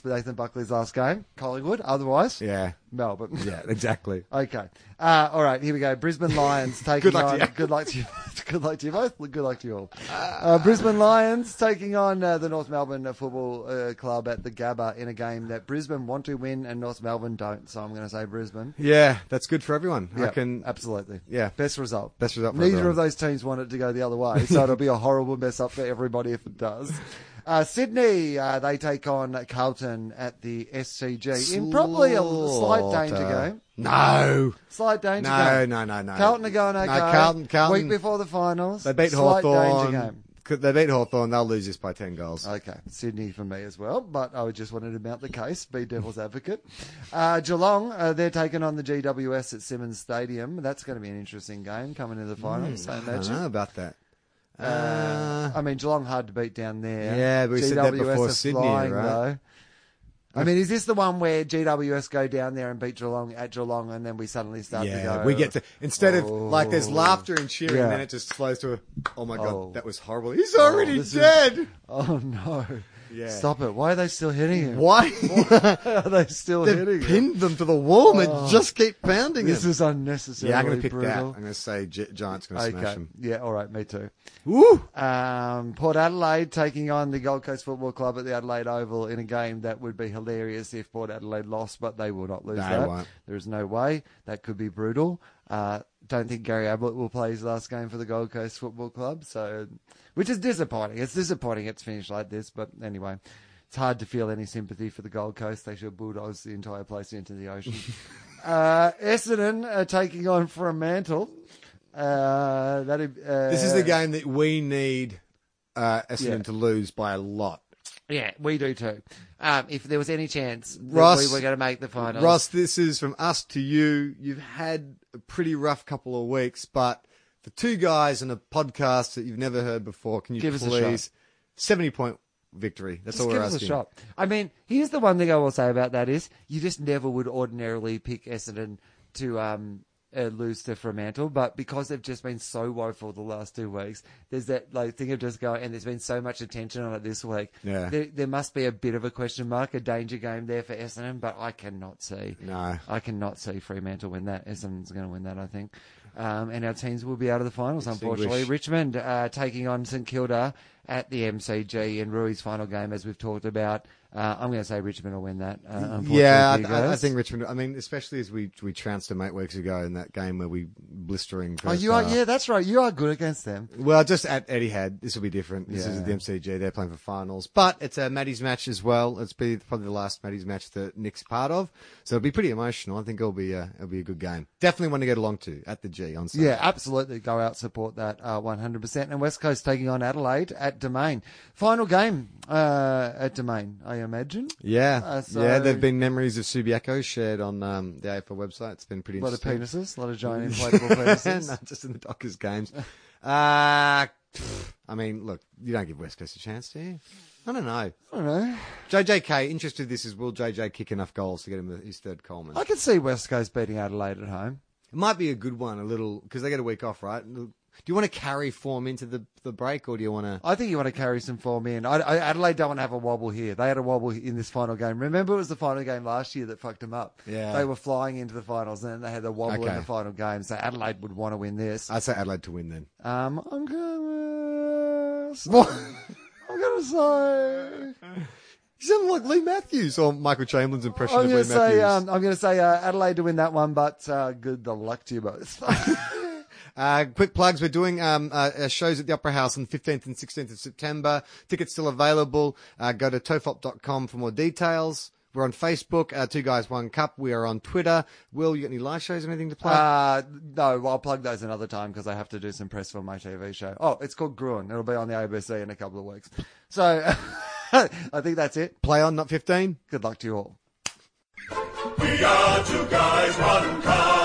Nathan Buckley's last game, Collingwood, otherwise, Melbourne. Yeah, exactly. Okay. All right, here we go. Brisbane Lions taking on... Good luck to you. Good luck to you both. Good luck to you all. Brisbane Lions taking on the North Melbourne Football Club at the Gabba in a game that Brisbane want to win and North Melbourne don't, so I'm going to say Brisbane. Yeah, that's good for everyone. Yep, absolutely. Yeah. Best result for Neither everyone. Of those teams want it to go the other way, so it'll be a horrible mess up for everybody if it does. Sydney, they take on Carlton at the SCG in probably a slight danger game. No. Slight danger game. No. Carlton are going okay. Carlton. Week before the finals. They beat Hawthorn. Danger game. They beat Hawthorn. They'll lose this by 10 goals. Okay. Sydney for me as well, but I just wanted to mount the case, be devil's advocate. Geelong, they're taking on the GWS at Simmons Stadium. That's going to be an interesting game coming into the finals, I imagine. I don't know about that. Geelong hard to beat down there. Yeah, but we said that before Sydney, right? I mean, is this the one where GWS go down there and beat Geelong at Geelong and then we suddenly start to go... Yeah, we get to... Instead of, there's laughter and cheering and then it just slows to a... Oh, my God, that was horrible. He's already dead! No. Yeah. Stop it. Why are they still hitting him? Why are they still hitting him? They pinned them to the wall and they just keep pounding him. This is unnecessary. Yeah, I'm going to pick brutal. That. I'm going to say Giants going to smash him. Yeah, all right, me too. Woo! Port Adelaide taking on the Gold Coast Football Club at the Adelaide Oval in a game that would be hilarious if Port Adelaide lost, but they will not lose that. Won't. There is no way. That could be brutal. Don't think Gary Ablett will play his last game for the Gold Coast Football Club, so... Which is disappointing. It's disappointing it's finished like this, but anyway, it's hard to feel any sympathy for the Gold Coast. They should bulldoze the entire place into the ocean. Essendon are taking on Fremantle. This is the game that we need Essendon to lose by a lot. Yeah, we do too. If there was any chance that we were going to make the finals. Ross, this is from us to you. You've had a pretty rough couple of weeks, but... For two guys and a podcast that you've never heard before, can you give please us a shot. 70-point victory? That's just all we're asking. Give us a shot. I mean, here's the one thing I will say about that is you just never would ordinarily pick Essendon to lose to Fremantle, but because they've just been so woeful the last 2 weeks, there's that like thing of just going, and there's been so much attention on it this week. Yeah. There must be a bit of a question mark, a danger game there for Essendon, but I cannot see. No. I cannot see Fremantle win that. Essendon's going to win that, I think. And our teams will be out of the finals, unfortunately. Richmond taking on St Kilda at the MCG in Rui's final game, as we've talked about. I'm going to say Richmond will win that. I think Richmond. I mean, especially as we trounced them 8 weeks ago in that game where we blistering. Yeah, that's right. You are good against them. Well, just at Etihad, this will be different. This is the MCG. They're playing for finals, but it's a Matty's match as well. It's probably the last Matty's match that Nick's part of, so it'll be pretty emotional. I think it'll be a good game. Definitely one to get along to at the G on Sunday. Yeah, absolutely. Go out, support that 100%. And West Coast taking on Adelaide at Domain. Final game at Domain. I imagine. Yeah. There've been memories of Subiaco shared on the AFL website. It's been pretty interesting. A lot of penises, a lot of giant inflatable penises. No, just in the Dockers games. I mean, look, you don't give West Coast a chance, do you? I don't know. JJK, interested this is, will JJ kick enough goals to get him his third Coleman? I could see West Coast beating Adelaide at home. It might be a good one, a little, because they get a week off, right? Do you want to carry form into the break, or do you want to... I think you want to carry some form in. Adelaide don't want to have a wobble here. They had a wobble in this final game. Remember, it was the final game last year that fucked them up. Yeah. They were flying into the finals, and then they had the wobble in the final game, so Adelaide would want to win this. I'd say Adelaide to win, then. I'm going to say... You sound like Lee Matthews or Michael Chamberlain's impression of Lee Matthews. I'm going to say Adelaide to win that one, but good the luck to you both. Quick plugs. We're doing shows at the Opera House on the 15th and 16th of September. Tickets still available. Go to tofop.com for more details. We're on Facebook, Two Guys, One Cup. We are on Twitter. Will, you got any live shows or anything to plug? No, I'll plug those another time because I have to do some press for my TV show. Oh, it's called Gruen. It'll be on the ABC in a couple of weeks. So I think that's it. Play on, not 15. Good luck to you all. We are Two Guys, One Cup.